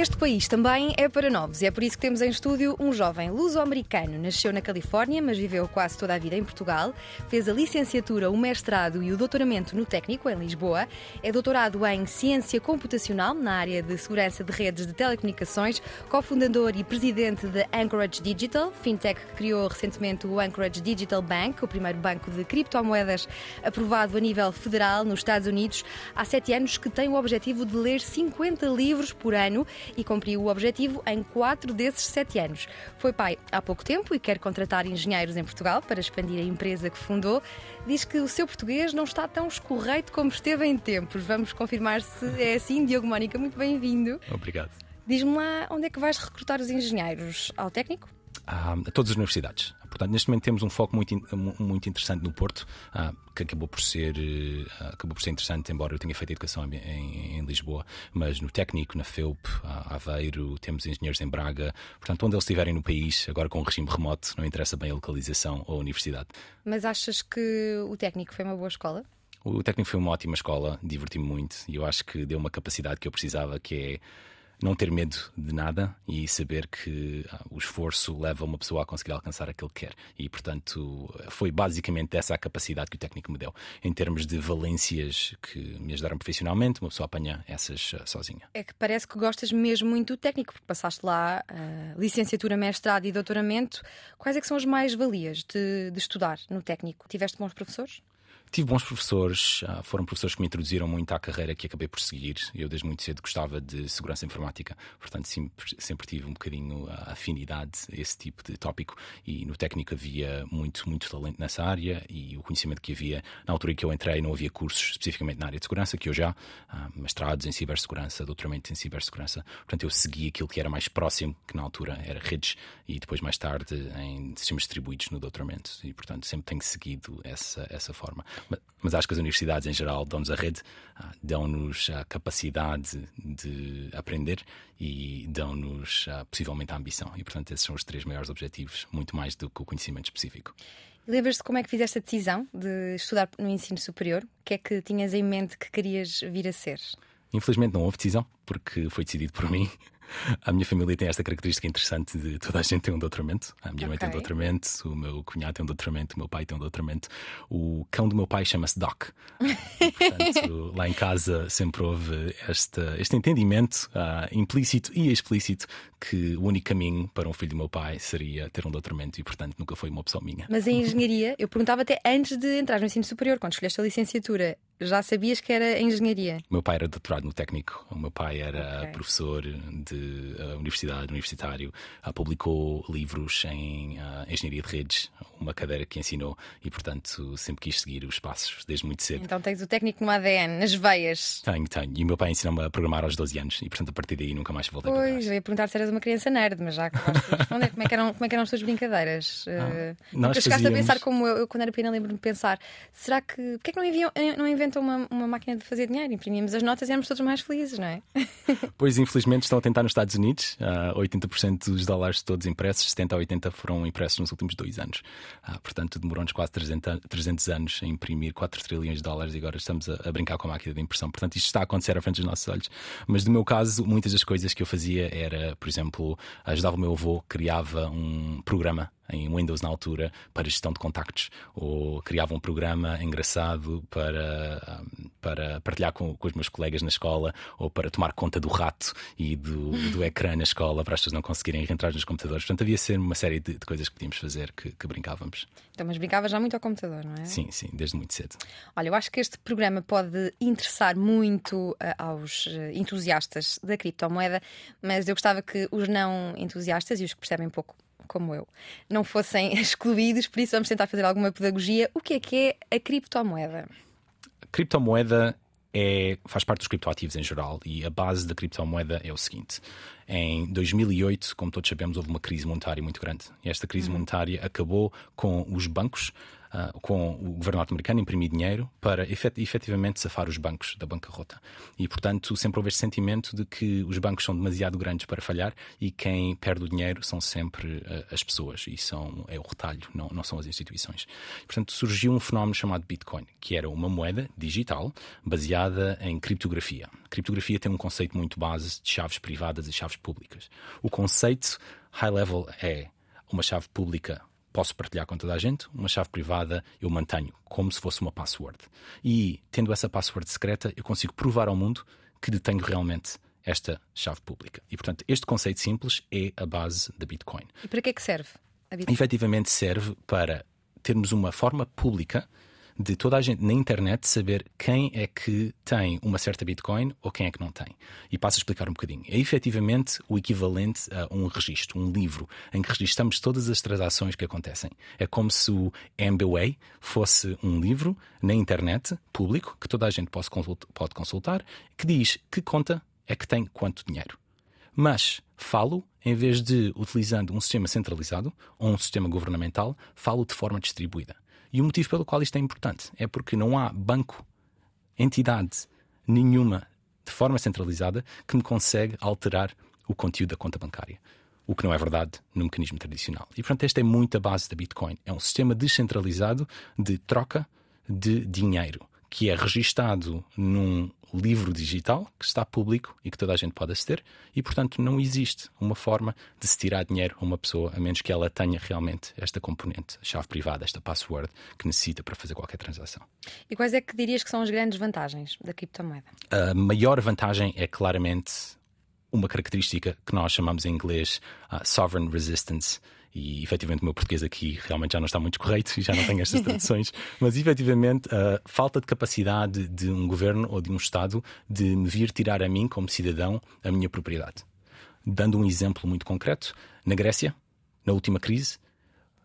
Este país também é para novos e é por isso que temos em estúdio um jovem luso-americano. Nasceu na Califórnia, mas viveu quase toda a vida em Portugal. Fez a licenciatura, o mestrado e o doutoramento no Técnico, em Lisboa. É doutorado em Ciência Computacional, na área de Segurança de Redes de Telecomunicações. Cofundador e presidente da Anchorage Digital, fintech que criou recentemente o Anchorage Digital Bank, o primeiro banco de criptomoedas aprovado a nível federal nos Estados Unidos. Há 7 anos que tem o objetivo de ler 50 livros por ano e cumpriu o objetivo em 4 desses 7 anos. Foi pai há pouco tempo e quer contratar engenheiros em Portugal para expandir a empresa que fundou. Diz que o seu português não está tão escorreito como esteve em tempos. Vamos confirmar se é assim. Diogo Mónica, muito bem-vindo. Obrigado. Diz-me lá, onde é que vais recrutar os engenheiros? Ao Técnico? A todas as universidades. Portanto, neste momento temos um foco muito interessante no Porto, que acabou por ser interessante, embora eu tenha feito educação em Lisboa, mas no Técnico, na FEUP, Aveiro, temos engenheiros em Braga. Portanto, onde eles estiverem no país, agora com o regime remoto, não interessa bem a localização ou a universidade. Mas achas que o Técnico foi uma boa escola? O Técnico foi uma ótima escola, diverti-me muito e eu acho que deu uma capacidade que eu precisava, que é não ter medo de nada e saber que o esforço leva uma pessoa a conseguir alcançar aquilo que quer. E, portanto, foi basicamente essa a capacidade que o Técnico me deu. Em termos de valências que me ajudaram profissionalmente, uma pessoa apanha essas sozinha. É que parece que gostas mesmo muito do Técnico, porque passaste lá licenciatura, mestrado e doutoramento. Quais é que são as mais-valias de estudar no Técnico? Tiveste bons professores? Tive bons professores, foram professores que me introduziram muito à carreira que acabei por seguir. Eu desde muito cedo gostava de segurança informática, portanto sempre tive um bocadinho a afinidade a esse tipo de tópico, e no Técnico havia muito talento nessa área, e o conhecimento que havia na altura em que eu entrei não havia cursos especificamente na área de segurança, que eu já, mestrados em cibersegurança, doutoramento em cibersegurança. Portanto eu segui aquilo que era mais próximo, que na altura era redes, e depois mais tarde em sistemas distribuídos no doutoramento, e portanto sempre tenho seguido essa forma. Mas acho que as universidades em geral dão-nos a rede, dão-nos a capacidade de aprender e dão-nos possivelmente a ambição. E portanto esses são os 3 maiores objetivos, muito mais do que o conhecimento específico. Lembras-te como é que fizeste a decisão de estudar no ensino superior? O que é que tinhas em mente que querias vir a ser? Infelizmente não houve decisão, porque foi decidido por mim. A minha família tem esta característica interessante de toda a gente tem um doutoramento. A minha mãe tem um doutoramento, o meu cunhado tem um doutoramento, o meu pai tem um doutoramento. O cão do meu pai chama-se Doc. E, portanto, lá em casa sempre houve este entendimento implícito e explícito que o único caminho para um filho do meu pai seria ter um doutoramento, e portanto nunca foi uma opção minha. Mas em engenharia, eu perguntava até antes de entrar no ensino superior, quando escolheste a licenciatura, já sabias que era engenharia? O meu pai era doutorado no Técnico. O meu pai era professor de universidade, universitário. Publicou livros em engenharia de redes, uma cadeira que ensinou, e portanto sempre quis seguir os passos desde muito cedo. Então tens o Técnico no ADN, nas veias? Tenho. E o meu pai ensinou-me a programar aos 12 anos e portanto a partir daí nunca mais voltei para trás. Eu ia perguntar se eras uma criança nerd, mas já acabaste de responder. Como é que eram as tuas brincadeiras? Nós chegaste a pensar como eu quando era pequena, lembro-me de pensar: será que... Porquê é que não inventam uma máquina de fazer dinheiro? Imprimíamos as notas e éramos todos mais felizes, não é? Pois, infelizmente estão a tentar nos Estados Unidos. 80% dos dólares todos impressos, 70 a 80 foram impressos nos últimos 2 anos. Portanto, demorou-nos quase 300 anos a imprimir 4 trilhões de dólares e agora estamos a brincar com a máquina de impressão. Portanto, isto está a acontecer à frente dos nossos olhos. Mas no meu caso, muitas das coisas que eu fazia era, por exemplo, ajudava o meu avô, criava um programa em Windows na altura para gestão de contactos, ou criava um programa engraçado para partilhar com os meus colegas na escola, ou para tomar conta do rato e do ecrã na escola para as pessoas não conseguirem entrar nos computadores. Portanto havia sempre uma série de coisas que podíamos fazer que brincávamos. Então, mas brincavas já muito ao computador, não é? Sim, desde muito cedo. Olha, eu acho que este programa pode interessar muito aos entusiastas da criptomoeda, mas eu gostava que os não entusiastas e os que percebem pouco como eu não fossem excluídos, por isso vamos tentar fazer alguma pedagogia. O que é a criptomoeda? A criptomoeda faz parte dos criptoativos em geral, e a base da criptomoeda é o seguinte: em 2008, como todos sabemos, houve uma crise monetária muito grande, e esta crise monetária acabou com os bancos, com o governo norte-americano imprimir dinheiro para efetivamente safar os bancos da bancarrota. E, portanto, sempre houve este sentimento de que os bancos são demasiado grandes para falhar e quem perde o dinheiro são sempre as pessoas, e é o retalho, não são as instituições. Portanto, surgiu um fenómeno chamado Bitcoin, que era uma moeda digital baseada em criptografia. A criptografia tem um conceito muito base de chaves privadas e chaves públicas. O conceito high level é: uma chave pública posso partilhar com toda a gente, uma chave privada eu mantenho, como se fosse uma password. E, tendo essa password secreta, eu consigo provar ao mundo que detenho realmente esta chave pública. E, portanto, este conceito simples é a base da Bitcoin. E para que é que serve a Bitcoin? Efetivamente serve para termos uma forma pública de toda a gente na internet saber quem é que tem uma certa Bitcoin ou quem é que não tem. E passo a explicar um bocadinho. É efetivamente o equivalente a um registro, um livro, em que registramos todas as transações que acontecem. É como se o MBWay fosse um livro na internet, público, que toda a gente pode consultar, que diz que conta é que tem quanto dinheiro. Mas falo, em vez de utilizando um sistema centralizado ou um sistema governamental, falo de forma distribuída. E o motivo pelo qual isto é importante é porque não há banco, entidade nenhuma, de forma centralizada, que me consegue alterar o conteúdo da conta bancária, o que não é verdade no mecanismo tradicional. E, portanto, esta é muito a base da Bitcoin. É um sistema descentralizado de troca de dinheiro, que é registado num livro digital que está público e que toda a gente pode aceder, e, portanto, não existe uma forma de se tirar dinheiro a uma pessoa, a menos que ela tenha realmente esta componente, a chave privada, esta password que necessita para fazer qualquer transação. E quais é que dirias que são as grandes vantagens da criptomoeda? A maior vantagem é claramente uma característica que nós chamamos em inglês sovereign resistance. E, efetivamente, o meu português aqui realmente já não está muito correto e já não tenho estas traduções, mas, efetivamente, a falta de capacidade de um governo ou de um Estado de me vir tirar a mim, como cidadão, a minha propriedade. Dando um exemplo muito concreto, na Grécia, na última crise,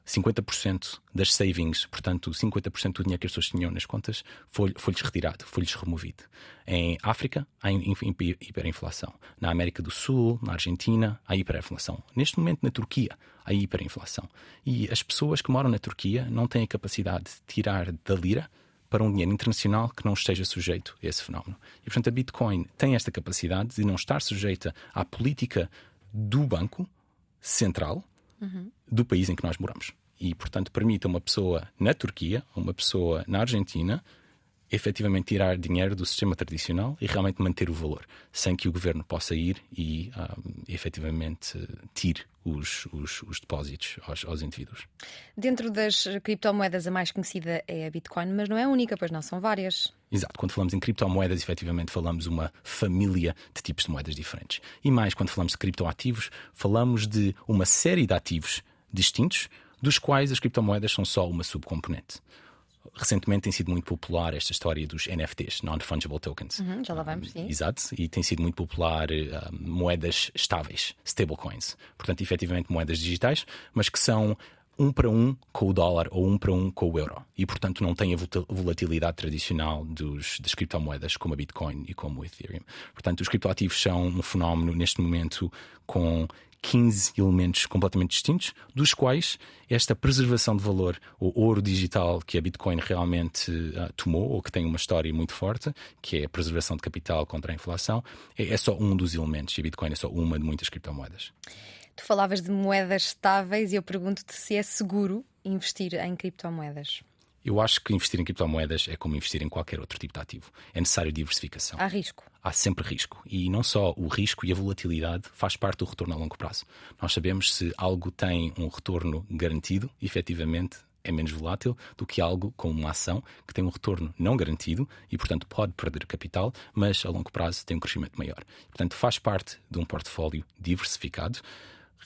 50% das savings, portanto 50% do dinheiro que as pessoas tinham nas contas, foi-lhes retirado, foi-lhes removido. Em África há hiperinflação. Na América do Sul, na Argentina, há hiperinflação. Neste momento, na Turquia, há hiperinflação. E as pessoas que moram na Turquia não têm a capacidade de tirar da lira para um dinheiro internacional que não esteja sujeito a esse fenómeno. E, portanto, a Bitcoin tem esta capacidade de não estar sujeita à política do banco central do país em que nós moramos. E, portanto, permite a uma pessoa na Turquia, a uma pessoa na Argentina, efetivamente tirar dinheiro do sistema tradicional e realmente manter o valor, sem que o governo possa ir e efetivamente tire os depósitos aos indivíduos. Dentro das criptomoedas, a mais conhecida é a Bitcoin, mas não é a única, pois não, são várias. Exato, quando falamos em criptomoedas, efetivamente falamos uma família de tipos de moedas diferentes. E mais, quando falamos de criptoativos, falamos de uma série de ativos distintos, dos quais as criptomoedas são só uma subcomponente. Recentemente tem sido muito popular esta história dos NFTs, Non-Fungible Tokens. Já lá vamos, sim. Exato, e tem sido muito popular moedas estáveis, stablecoins. Portanto, efetivamente moedas digitais, mas que são um para um com o dólar ou um para um com o euro. E, portanto, não tem a volatilidade tradicional das criptomoedas como a Bitcoin e como o Ethereum. Portanto, os criptoativos são um fenómeno, neste momento, com 15 elementos completamente distintos, dos quais esta preservação de valor, o ouro digital que a Bitcoin realmente tomou, ou que tem uma história muito forte, que é a preservação de capital contra a inflação, é só um dos elementos, e a Bitcoin é só uma de muitas criptomoedas. Tu falavas de moedas estáveis e eu pergunto-te se é seguro investir em criptomoedas. Eu acho que investir em criptomoedas é como investir em qualquer outro tipo de ativo. É necessário diversificação. Há risco. Há sempre risco. E não só o risco e a volatilidade faz parte do retorno a longo prazo. Nós sabemos se algo tem um retorno garantido, efetivamente é menos volátil do que algo como uma ação que tem um retorno não garantido e, portanto, pode perder capital, mas a longo prazo tem um crescimento maior. Portanto, faz parte de um portfólio diversificado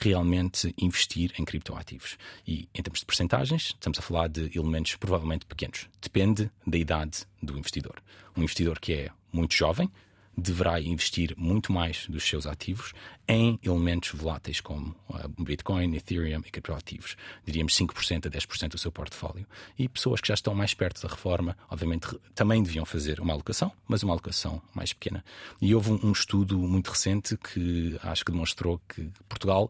realmente investir em criptoativos. E em termos de percentagens, estamos a falar de elementos provavelmente pequenos. Depende da idade do investidor. Um investidor que é muito jovem deverá investir muito mais dos seus ativos em elementos voláteis como Bitcoin, Ethereum e criptoativos. Diríamos 5% a 10% do seu portfólio. E pessoas que já estão mais perto da reforma, obviamente, também deviam fazer uma alocação, mas uma alocação mais pequena. E houve um estudo muito recente que acho que demonstrou que Portugal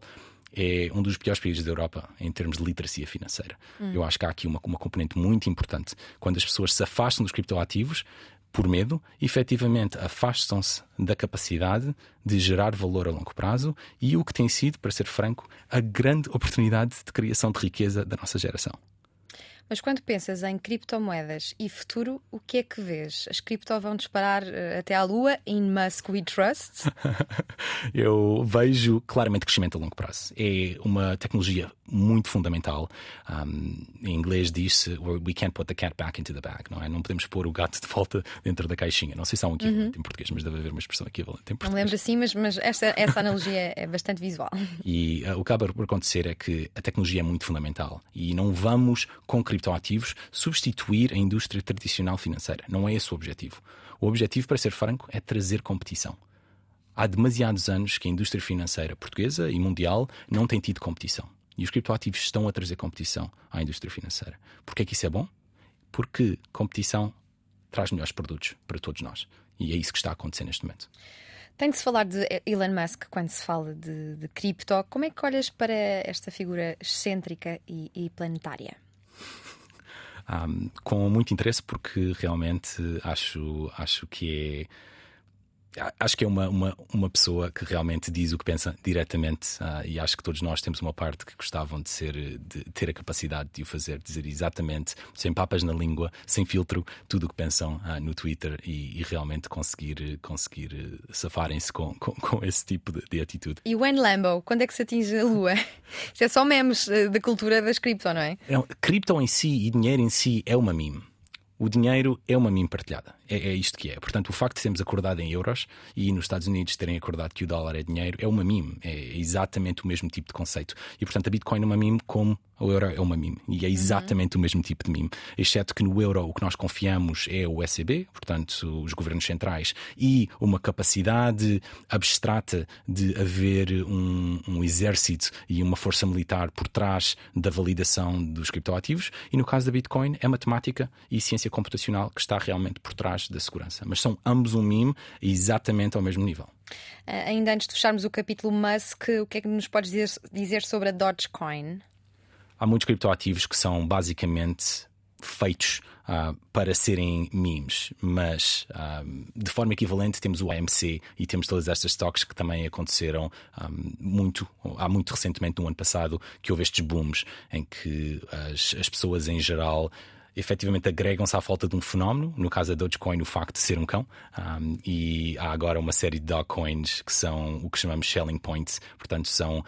é um dos piores países da Europa em termos de literacia financeira. Eu acho que há aqui uma componente muito importante. Quando as pessoas se afastam dos criptoativos por medo, efetivamente afastam-se da capacidade de gerar valor a longo prazo e o que tem sido, para ser franco, a grande oportunidade de criação de riqueza da nossa geração. Mas quando pensas em criptomoedas e futuro, o que é que vês? As cripto vão disparar até à lua? In Musk we trust? Eu vejo claramente crescimento a longo prazo. É uma tecnologia muito fundamental. Em inglês diz-se we can't put the cat back into the bag. Não é? Não podemos pôr o gato de volta dentro da caixinha. Não sei se há um equivalente em português, mas deve haver uma expressão equivalente em português. Não lembro assim, mas essa analogia é bastante visual. E o que acaba por acontecer é que a tecnologia é muito fundamental e não vamos com criptoativos substituir a indústria tradicional financeira. Não é esse o objetivo. O objetivo, para ser franco, é trazer competição. Há demasiados anos que a indústria financeira portuguesa e mundial não tem tido competição. E os criptoativos estão a trazer competição à indústria financeira. Porquê que isso é bom? Porque competição traz melhores produtos para todos nós. E é isso que está a acontecer neste momento. Tem que se falar de Elon Musk quando se fala de cripto. Como é que olhas para esta figura excêntrica e planetária? Com muito interesse, porque realmente acho que é uma pessoa que realmente diz o que pensa diretamente, e acho que todos nós temos uma parte que gostavam de ter a capacidade de o fazer, de dizer exatamente, sem papas na língua, sem filtro, tudo o que pensam no Twitter e realmente conseguir safarem-se com esse tipo de atitude. E o Wayne Lambo, quando é que se atinge a lua? Isto é só memes da cultura das cripto, não é? Cripto em si e dinheiro em si é uma meme. O dinheiro é uma meme partilhada. É isto que é. Portanto, o facto de termos acordado em euros e nos Estados Unidos terem acordado que o dólar é dinheiro é uma meme. É exatamente o mesmo tipo de conceito. E, portanto, a Bitcoin é uma meme como o euro é uma meme. E é exatamente o mesmo tipo de meme. Exceto que no euro o que nós confiamos é o ECB, portanto, os governos centrais, e uma capacidade abstrata de haver um exército e uma força militar por trás da validação dos criptoativos. E no caso da Bitcoin é matemática e ciência computacional que está realmente por trás da segurança. Mas são ambos um meme exatamente ao mesmo nível. Ainda antes de fecharmos o capítulo Musk, o que é que nos podes dizer sobre a Dogecoin? Há muitos criptoativos que são basicamente feitos para serem memes, mas de forma equivalente temos o AMC e temos todas estas stocks que também aconteceram muito recentemente no ano passado, que houve estes booms em que as pessoas em geral efetivamente agregam-se à falta de um fenómeno. No caso da Dogecoin, o facto de ser um cão. E há agora uma série de Dogecoins que são o que chamamos selling points. Portanto, são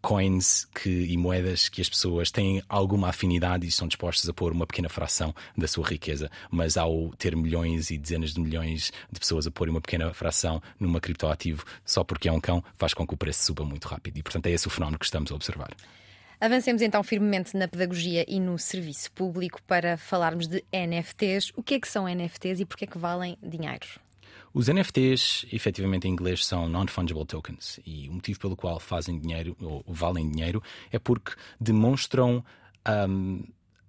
coins e moedas que as pessoas têm alguma afinidade e são dispostas a pôr uma pequena fração da sua riqueza. Mas ao ter milhões e dezenas de milhões de pessoas a pôr uma pequena fração numa criptoativo só porque é um cão, faz com que o preço suba muito rápido. E, portanto, é esse o fenómeno que estamos a observar. Avancemos então firmemente na pedagogia e no serviço público para falarmos de NFTs. O que é que são NFTs e porquê é que valem dinheiro? Os NFTs, efetivamente em inglês, são non-fungible tokens. E o motivo pelo qual fazem dinheiro ou valem dinheiro é porque demonstram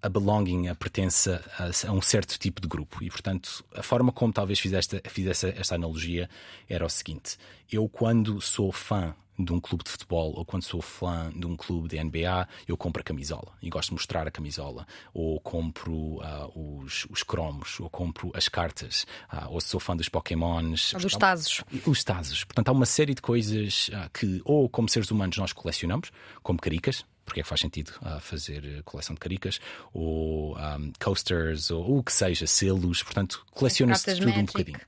a belonging, a pertença a um certo tipo de grupo. E, portanto, a forma como talvez fizesse esta analogia era o seguinte. Eu, quando sou fã de um clube de futebol ou quando sou fã de um clube de NBA, eu compro a camisola e gosto de mostrar a camisola, ou compro os cromos, ou compro as cartas, ou se sou fã dos Pokémons, dos tazos. Os tazos. Portanto, há uma série de coisas que ou como seres humanos nós colecionamos, como caricas, porque é que faz sentido fazer coleção de caricas, ou coasters, ou o que seja, selos. Portanto, coleciona-se tudo Magic. Um bocadinho.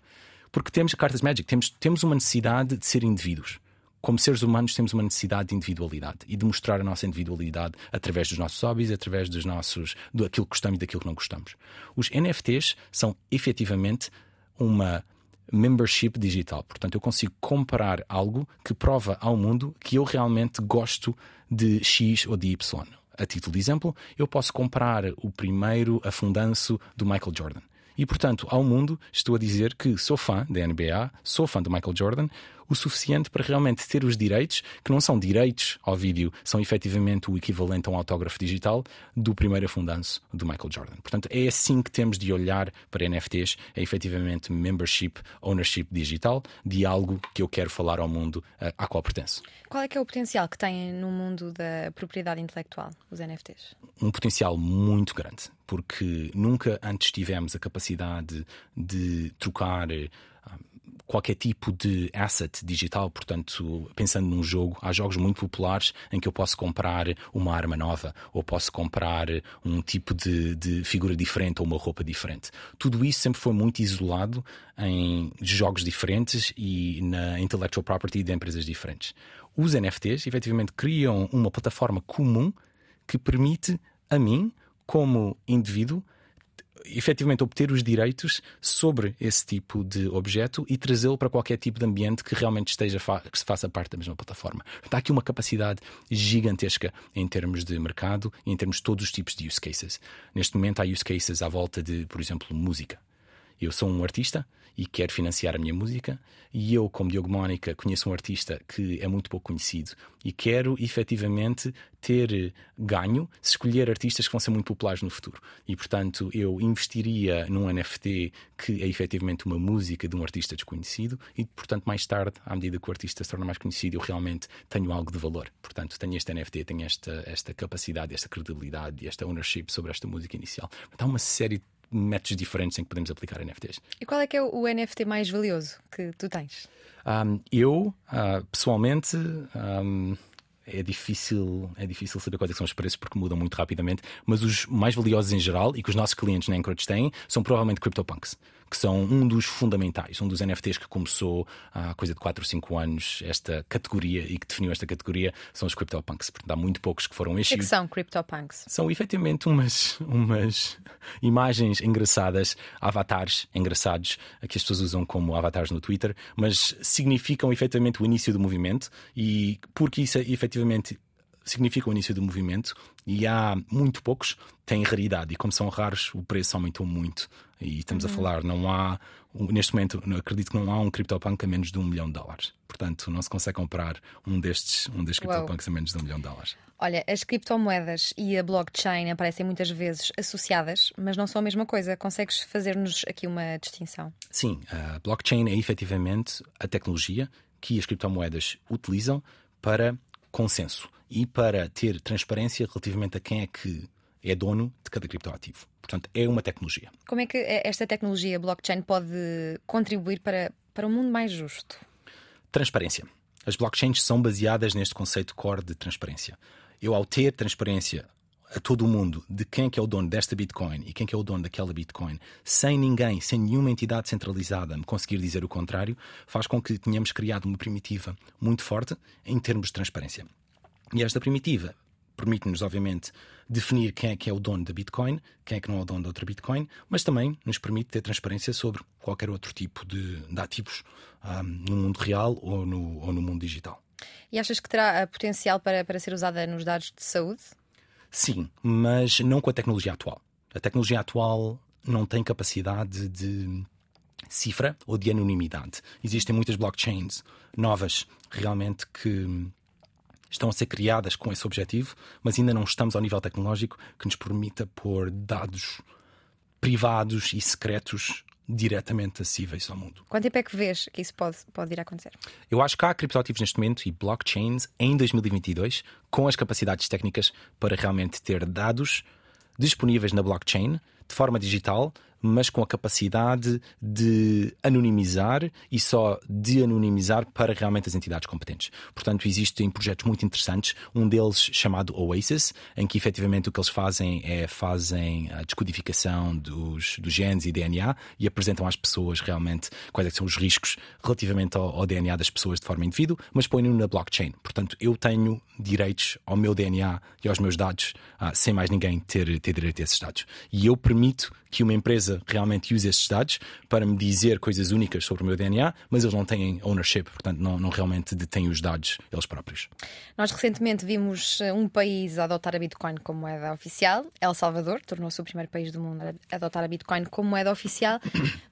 Porque temos cartas Magic, temos uma necessidade de ser indivíduos. Como seres humanos temos uma necessidade de individualidade e de mostrar a nossa individualidade através dos nossos hobbies, através dos nossos daquilo que gostamos e daquilo que não gostamos. Os NFTs são efetivamente uma membership digital. Portanto, eu consigo comprar algo que prova ao mundo que eu realmente gosto de X ou de Y. A título de exemplo, eu posso comprar o primeiro afundanço do Michael Jordan. E, portanto, ao mundo estou a dizer que sou fã da NBA, sou fã do Michael Jordan, o suficiente para realmente ter os direitos, que não são direitos ao vídeo, são efetivamente o equivalente a um autógrafo digital do primeiro afundanço do Michael Jordan. Portanto, é assim que temos de olhar para NFTs, é efetivamente membership, ownership digital, de algo que eu quero falar ao mundo a qual pertenço. Qual é que é o potencial que têm no mundo da propriedade intelectual, os NFTs? Um potencial muito grande, porque nunca antes tivemos a capacidade de trocar qualquer tipo de asset digital. Portanto, pensando num jogo, há jogos muito populares em que eu posso comprar uma arma nova, ou posso comprar um tipo de figura diferente ou uma roupa diferente. Tudo isso sempre foi muito isolado em jogos diferentes e na intellectual property de empresas diferentes. Os NFTs efetivamente criam uma plataforma comum que permite a mim, como indivíduo, efetivamente obter os direitos sobre esse tipo de objeto e trazê-lo para qualquer tipo de ambiente que realmente esteja que se faça parte da mesma plataforma. Há aqui uma capacidade gigantesca em termos de mercado e em termos de todos os tipos de use cases. Neste momento há use cases à volta de, por exemplo, música. Eu sou um artista e quero financiar a minha música, e eu, como Diogo Mónica, conheço um artista que é muito pouco conhecido e quero efetivamente ter ganho se escolher artistas que vão ser muito populares no futuro. E, portanto, eu investiria num NFT que é efetivamente uma música de um artista desconhecido e, portanto, mais tarde, à medida que o artista se torna mais conhecido, eu realmente tenho algo de valor. Portanto, tenho este NFT, tenho esta capacidade, esta credibilidade e esta ownership sobre esta música inicial. Portanto, há uma série de métodos diferentes em que podemos aplicar NFTs. E qual é que é o NFT mais valioso que tu tens? Pessoalmente, é difícil saber quais são os preços porque mudam muito rapidamente, mas os mais valiosos em geral e que os nossos clientes na Anchorage têm são provavelmente CryptoPunks, que são um dos fundamentais, um dos NFTs que começou há coisa de 4 ou 5 anos esta categoria e que definiu esta categoria, são os CryptoPunks. Portanto, há muito poucos que foram issued. O que são CryptoPunks? São efetivamente umas imagens engraçadas, avatares engraçados, que as pessoas usam como avatares no Twitter, mas significam efetivamente o início do movimento, e porque isso efetivamente significa o início do movimento, e há muito poucos, têm raridade, e como são raros, o preço aumentou muito. E estamos a falar, não há, neste momento, acredito que não há um CryptoPunk a menos de $1 milhão. Portanto, não se consegue comprar um destes CryptoPunks a menos de $1 milhão. Olha, as criptomoedas e a blockchain aparecem muitas vezes associadas, mas não são a mesma coisa. Consegues fazer-nos aqui uma distinção? Sim, a blockchain é efetivamente a tecnologia que as criptomoedas utilizam para consenso e para ter transparência relativamente a quem é que é dono de cada criptoativo. Portanto, é uma tecnologia. Como é que esta tecnologia blockchain pode contribuir para um mundo mais justo? Transparência. As blockchains são baseadas neste conceito core de transparência. Eu, ao ter transparência a todo o mundo de quem é que é o dono desta Bitcoin e quem é que é o dono daquela Bitcoin, sem ninguém, sem nenhuma entidade centralizada me conseguir dizer o contrário, faz com que tenhamos criado uma primitiva muito forte em termos de transparência. E esta primitiva permite-nos, obviamente, definir quem é que é o dono da Bitcoin, quem é que não é o dono da outra Bitcoin, mas também nos permite ter transparência sobre qualquer outro tipo de ativos no mundo real ou no mundo digital. E achas que terá potencial para ser usada nos dados de saúde? Sim, mas não com a tecnologia atual. A tecnologia atual não tem capacidade de cifra ou de anonimidade. Existem muitas blockchains novas realmente que estão a ser criadas com esse objetivo, mas ainda não estamos ao nível tecnológico que nos permita pôr dados privados e secretos diretamente acessíveis ao mundo. Quanto tempo é que vês que isso pode ir a acontecer? Eu acho que há criptoativos neste momento e blockchains em 2022 com as capacidades técnicas para realmente ter dados disponíveis na blockchain de forma digital, mas com a capacidade de anonimizar e só de anonimizar para realmente as entidades competentes. Portanto, existem projetos muito interessantes, um deles chamado OASIS, em que efetivamente o que eles fazem é fazem a descodificação dos genes e DNA e apresentam às pessoas realmente quais é que são os riscos relativamente ao DNA das pessoas de forma indivídua, mas põem-no na blockchain. Portanto, eu tenho direitos ao meu DNA e aos meus dados, sem mais ninguém ter direito a esses dados. E eu permito que uma empresa empresa realmente usa esses dados para me dizer coisas únicas sobre o meu DNA, mas eles não têm ownership, portanto não realmente detêm os dados eles próprios. Nós recentemente vimos um país a adotar a Bitcoin como moeda oficial. El Salvador tornou-se o primeiro país do mundo a adotar a Bitcoin como moeda oficial,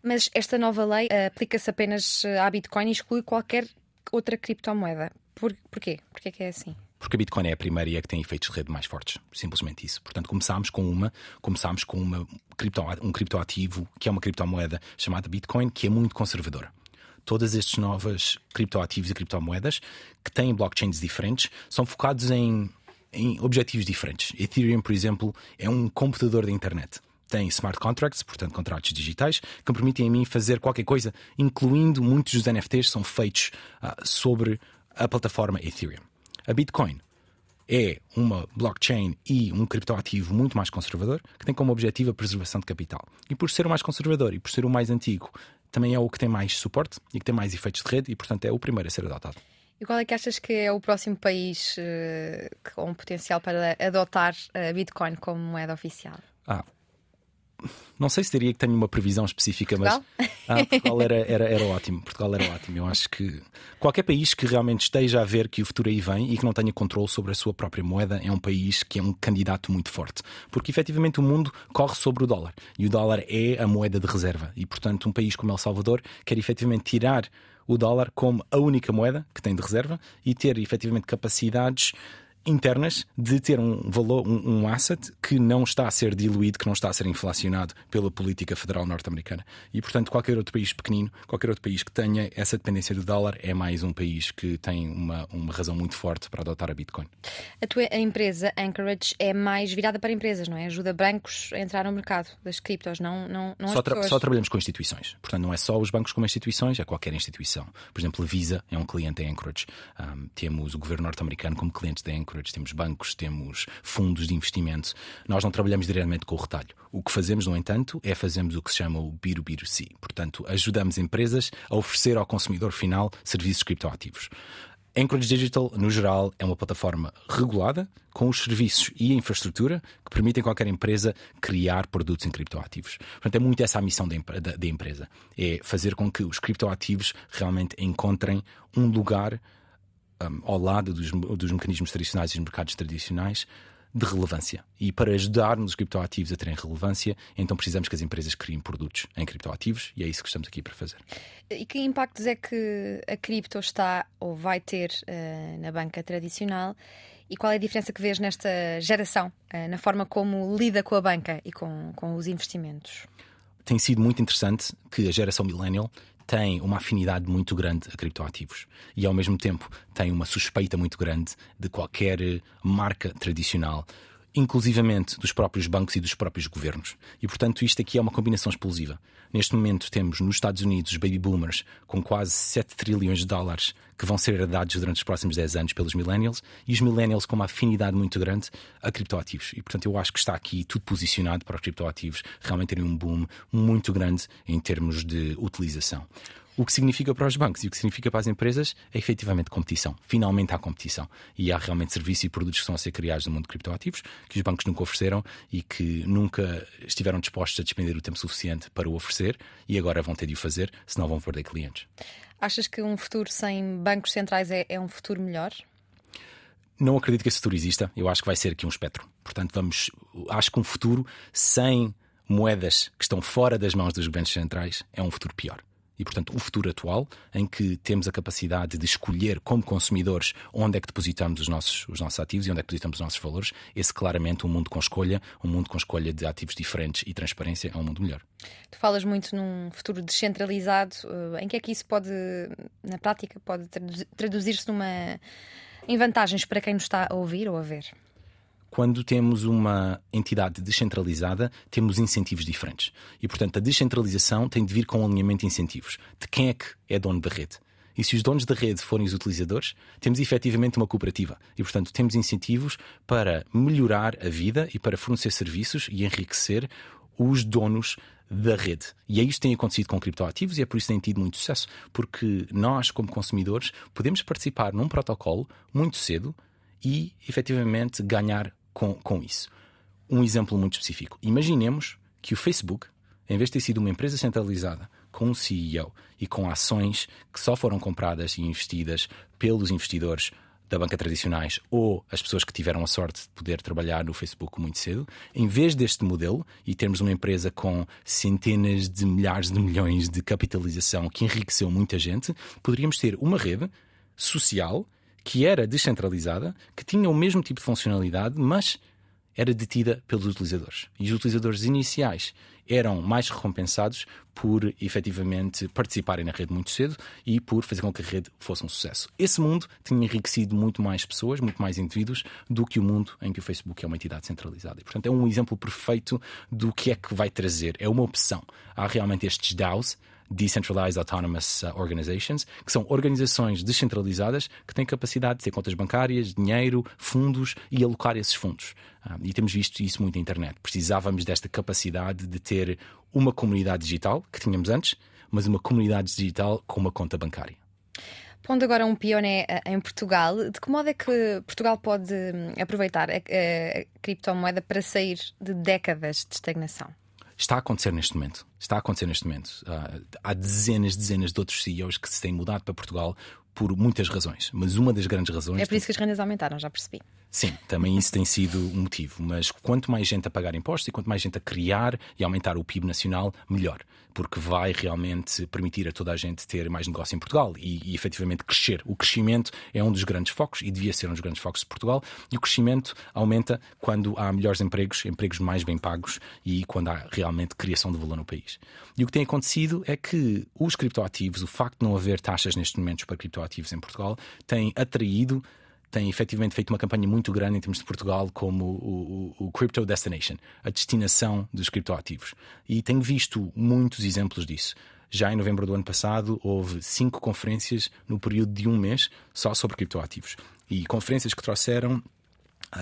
mas esta nova lei aplica-se apenas à Bitcoin e exclui qualquer outra criptomoeda. Porquê? Porquê que é assim? Porque a Bitcoin é a primeira e é que tem efeitos de rede mais fortes. Simplesmente isso. Portanto, começámos com um criptoativo, que é uma criptomoeda chamada Bitcoin, que é muito conservadora. Todas estas novas criptoativos e criptomoedas que têm blockchains diferentes são focados em objetivos diferentes. Ethereum, por exemplo, é um computador da internet. Tem smart contracts, portanto contratos digitais, que permitem a mim fazer qualquer coisa, incluindo muitos dos NFTs que são feitos sobre a plataforma Ethereum. A Bitcoin é uma blockchain e um criptoativo muito mais conservador, que tem como objetivo a preservação de capital. E por ser o mais conservador e por ser o mais antigo, também é o que tem mais suporte e que tem mais efeitos de rede e, portanto, é o primeiro a ser adotado. E qual é que achas que é o próximo país com potencial para adotar a Bitcoin como moeda oficial? Não sei se diria que tenho uma previsão específica, Portugal? Mas Portugal era ótimo. Portugal era ótimo. Eu acho que qualquer país que realmente esteja a ver que o futuro aí vem e que não tenha controle sobre a sua própria moeda é um país que é um candidato muito forte. Porque efetivamente o mundo corre sobre o dólar e o dólar é a moeda de reserva. E portanto um país como El Salvador quer efetivamente tirar o dólar como a única moeda que tem de reserva e ter efetivamente capacidades internas de ter um valor, um asset que não está a ser diluído, que não está a ser inflacionado pela política federal norte-americana. E, portanto, qualquer outro país pequenino, qualquer outro país que tenha essa dependência do dólar é mais um país que tem uma razão muito forte para adotar a Bitcoin. A tua empresa, Anchorage, é mais virada para empresas, não é? Ajuda brancos a entrar no mercado das criptos, não as pessoas. Só trabalhamos com instituições. Portanto, não é só os bancos como instituições, é qualquer instituição. Por exemplo, a Visa é um cliente em Anchorage. Temos o governo norte-americano como cliente de Anchorage. Temos bancos, temos fundos de investimento. Nós não trabalhamos diretamente com o retalho. O que fazemos, no entanto, é fazemos o que se chama o B2B2C. Portanto, ajudamos empresas a oferecer ao consumidor final serviços criptoativos. Anchorage Digital, no geral, é uma plataforma regulada com os serviços e a infraestrutura que permitem qualquer empresa criar produtos em criptoativos. Portanto, é muito essa a missão da empresa. É fazer com que os criptoativos realmente encontrem um lugar ao lado dos mecanismos tradicionais e dos mercados tradicionais de relevância. E para ajudarmos os criptoativos a terem relevância, então precisamos que as empresas criem produtos em criptoativos e é isso que estamos aqui para fazer. E que impactos é que a cripto está ou vai ter na banca tradicional e qual é a diferença que vês nesta geração, na forma como lida com a banca e com os investimentos? Tem sido muito interessante que a geração millennial tem uma afinidade muito grande a criptoativos e ao mesmo tempo tem uma suspeita muito grande de qualquer marca tradicional, inclusivamente dos próprios bancos e dos próprios governos. E portanto isto aqui é uma combinação explosiva. Neste momento temos nos Estados Unidos os baby boomers com quase 7 trilhões de dólares que vão ser herdados durante os próximos 10 anos pelos millennials e os millennials com uma afinidade muito grande a criptoativos. E portanto eu acho que está aqui tudo posicionado para os criptoativos realmente terem um boom muito grande em termos de utilização. O que significa para os bancos e o que significa para as empresas é efetivamente competição. Finalmente há competição e há realmente serviços e produtos que estão a ser criados no mundo de criptoativos que os bancos nunca ofereceram e que nunca estiveram dispostos a despender o tempo suficiente para o oferecer e agora vão ter de o fazer, senão vão perder clientes. Achas que um futuro sem bancos centrais é um futuro melhor? Não acredito que esse futuro exista. Eu acho que vai ser aqui um espectro. Portanto, acho que um futuro sem moedas que estão fora das mãos dos governos centrais é um futuro pior. E, portanto, o futuro atual, em que temos a capacidade de escolher como consumidores onde é que depositamos os nossos ativos e onde é que depositamos os nossos valores, esse claramente um mundo com escolha, de ativos diferentes e transparência é um mundo melhor. Tu falas muito num futuro descentralizado. Em que é que isso pode, na prática, pode traduzir-se em vantagens para quem nos está a ouvir ou a ver? Quando temos uma entidade descentralizada, temos incentivos diferentes. E, portanto, a descentralização tem de vir com um alinhamento de incentivos. De quem é que é dono da rede? E se os donos da rede forem os utilizadores, temos efetivamente uma cooperativa. E, portanto, temos incentivos para melhorar a vida e para fornecer serviços e enriquecer os donos da rede. E é isto que tem acontecido com criptoativos e é por isso que tem tido muito sucesso. Porque nós, como consumidores, podemos participar num protocolo muito cedo e, efetivamente, ganhar com isso. Um exemplo muito específico. Imaginemos que o Facebook em vez de ter sido uma empresa centralizada com um CEO e com ações que só foram compradas e investidas pelos investidores da banca tradicionais ou as pessoas que tiveram a sorte de poder trabalhar no Facebook muito cedo, em vez deste modelo e termos uma empresa com centenas de milhares de milhões de capitalização que enriqueceu muita gente, poderíamos ter uma rede social que era descentralizada, que tinha o mesmo tipo de funcionalidade, mas era detida pelos utilizadores. E os utilizadores iniciais eram mais recompensados por efetivamente participarem na rede muito cedo e por fazer com que a rede fosse um sucesso. Esse mundo tinha enriquecido muito mais pessoas, muito mais indivíduos, do que o mundo em que o Facebook é uma entidade centralizada. E, portanto, é um exemplo perfeito do que é que vai trazer. É uma opção. Há realmente estes DAOs, Decentralized Autonomous Organizations, que são organizações descentralizadas que têm capacidade de ter contas bancárias, dinheiro, fundos e alocar esses fundos. E temos visto isso muito na internet. Precisávamos desta capacidade de ter uma comunidade digital, que tínhamos antes, mas uma comunidade digital com uma conta bancária. Pondo agora um pioneiro em Portugal, de que modo é que Portugal pode aproveitar a criptomoeda para sair de décadas de estagnação? Está a acontecer neste momento. Há dezenas de outros CEOs que se têm mudado para Portugal por muitas razões. Mas uma das grandes razões... É por isso que as rendas aumentaram, já percebi. Sim, também isso tem sido um motivo. Mas quanto mais gente a pagar impostos e quanto mais gente a criar e aumentar o PIB nacional, melhor. Porque vai realmente permitir a toda a gente ter mais negócio em Portugal e efetivamente crescer. O crescimento é um dos grandes focos e devia ser um dos grandes focos de Portugal. E o crescimento aumenta quando há melhores empregos, empregos mais bem pagos e quando há realmente criação de valor no país. E o que tem acontecido é que os criptoativos, o facto de não haver taxas neste momento para criptoativos em Portugal, tem atraído... tem efetivamente feito uma campanha muito grande em termos de Portugal como o Crypto Destination, a destinação dos criptoativos. E tenho visto muitos exemplos disso. Já em novembro do ano passado houve 5 conferências no período de um mês só sobre criptoativos. E conferências que trouxeram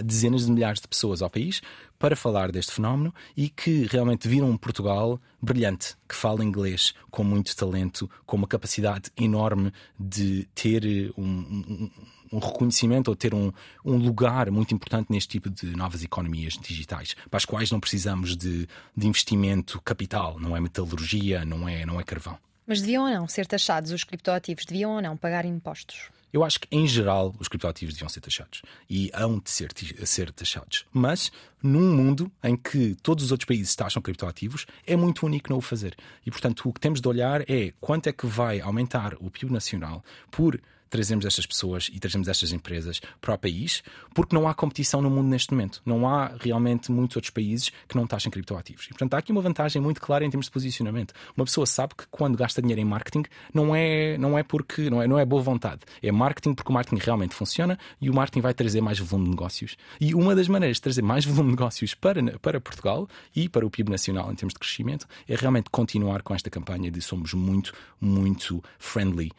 dezenas de milhares de pessoas ao país para falar deste fenómeno e que realmente viram um Portugal brilhante, que fala inglês, com muito talento, com uma capacidade enorme de ter um reconhecimento ou ter um lugar muito importante neste tipo de novas economias digitais, para as quais não precisamos de investimento capital, não é metalurgia, não é carvão. Mas deviam ou não ser taxados os criptoativos? Deviam ou não pagar impostos? Eu acho que, em geral, os criptoativos deviam ser taxados e hão de ser taxados. Mas, num mundo em que todos os outros países taxam criptoativos, é muito único não o fazer. E, portanto, o que temos de olhar é quanto é que vai aumentar o PIB nacional por trazermos estas pessoas e trazermos estas empresas para o país, porque não há competição no mundo neste momento. Não há realmente muitos outros países que não taxem criptoativos. E, portanto, há aqui uma vantagem muito clara em termos de posicionamento. Uma pessoa sabe que quando gasta dinheiro em marketing não é porque não é boa vontade. É marketing porque o marketing realmente funciona e o marketing vai trazer mais volume de negócios. E uma das maneiras de trazer mais volume de negócios para Portugal e para o PIB nacional em termos de crescimento é realmente continuar com esta campanha de somos muito, muito friendly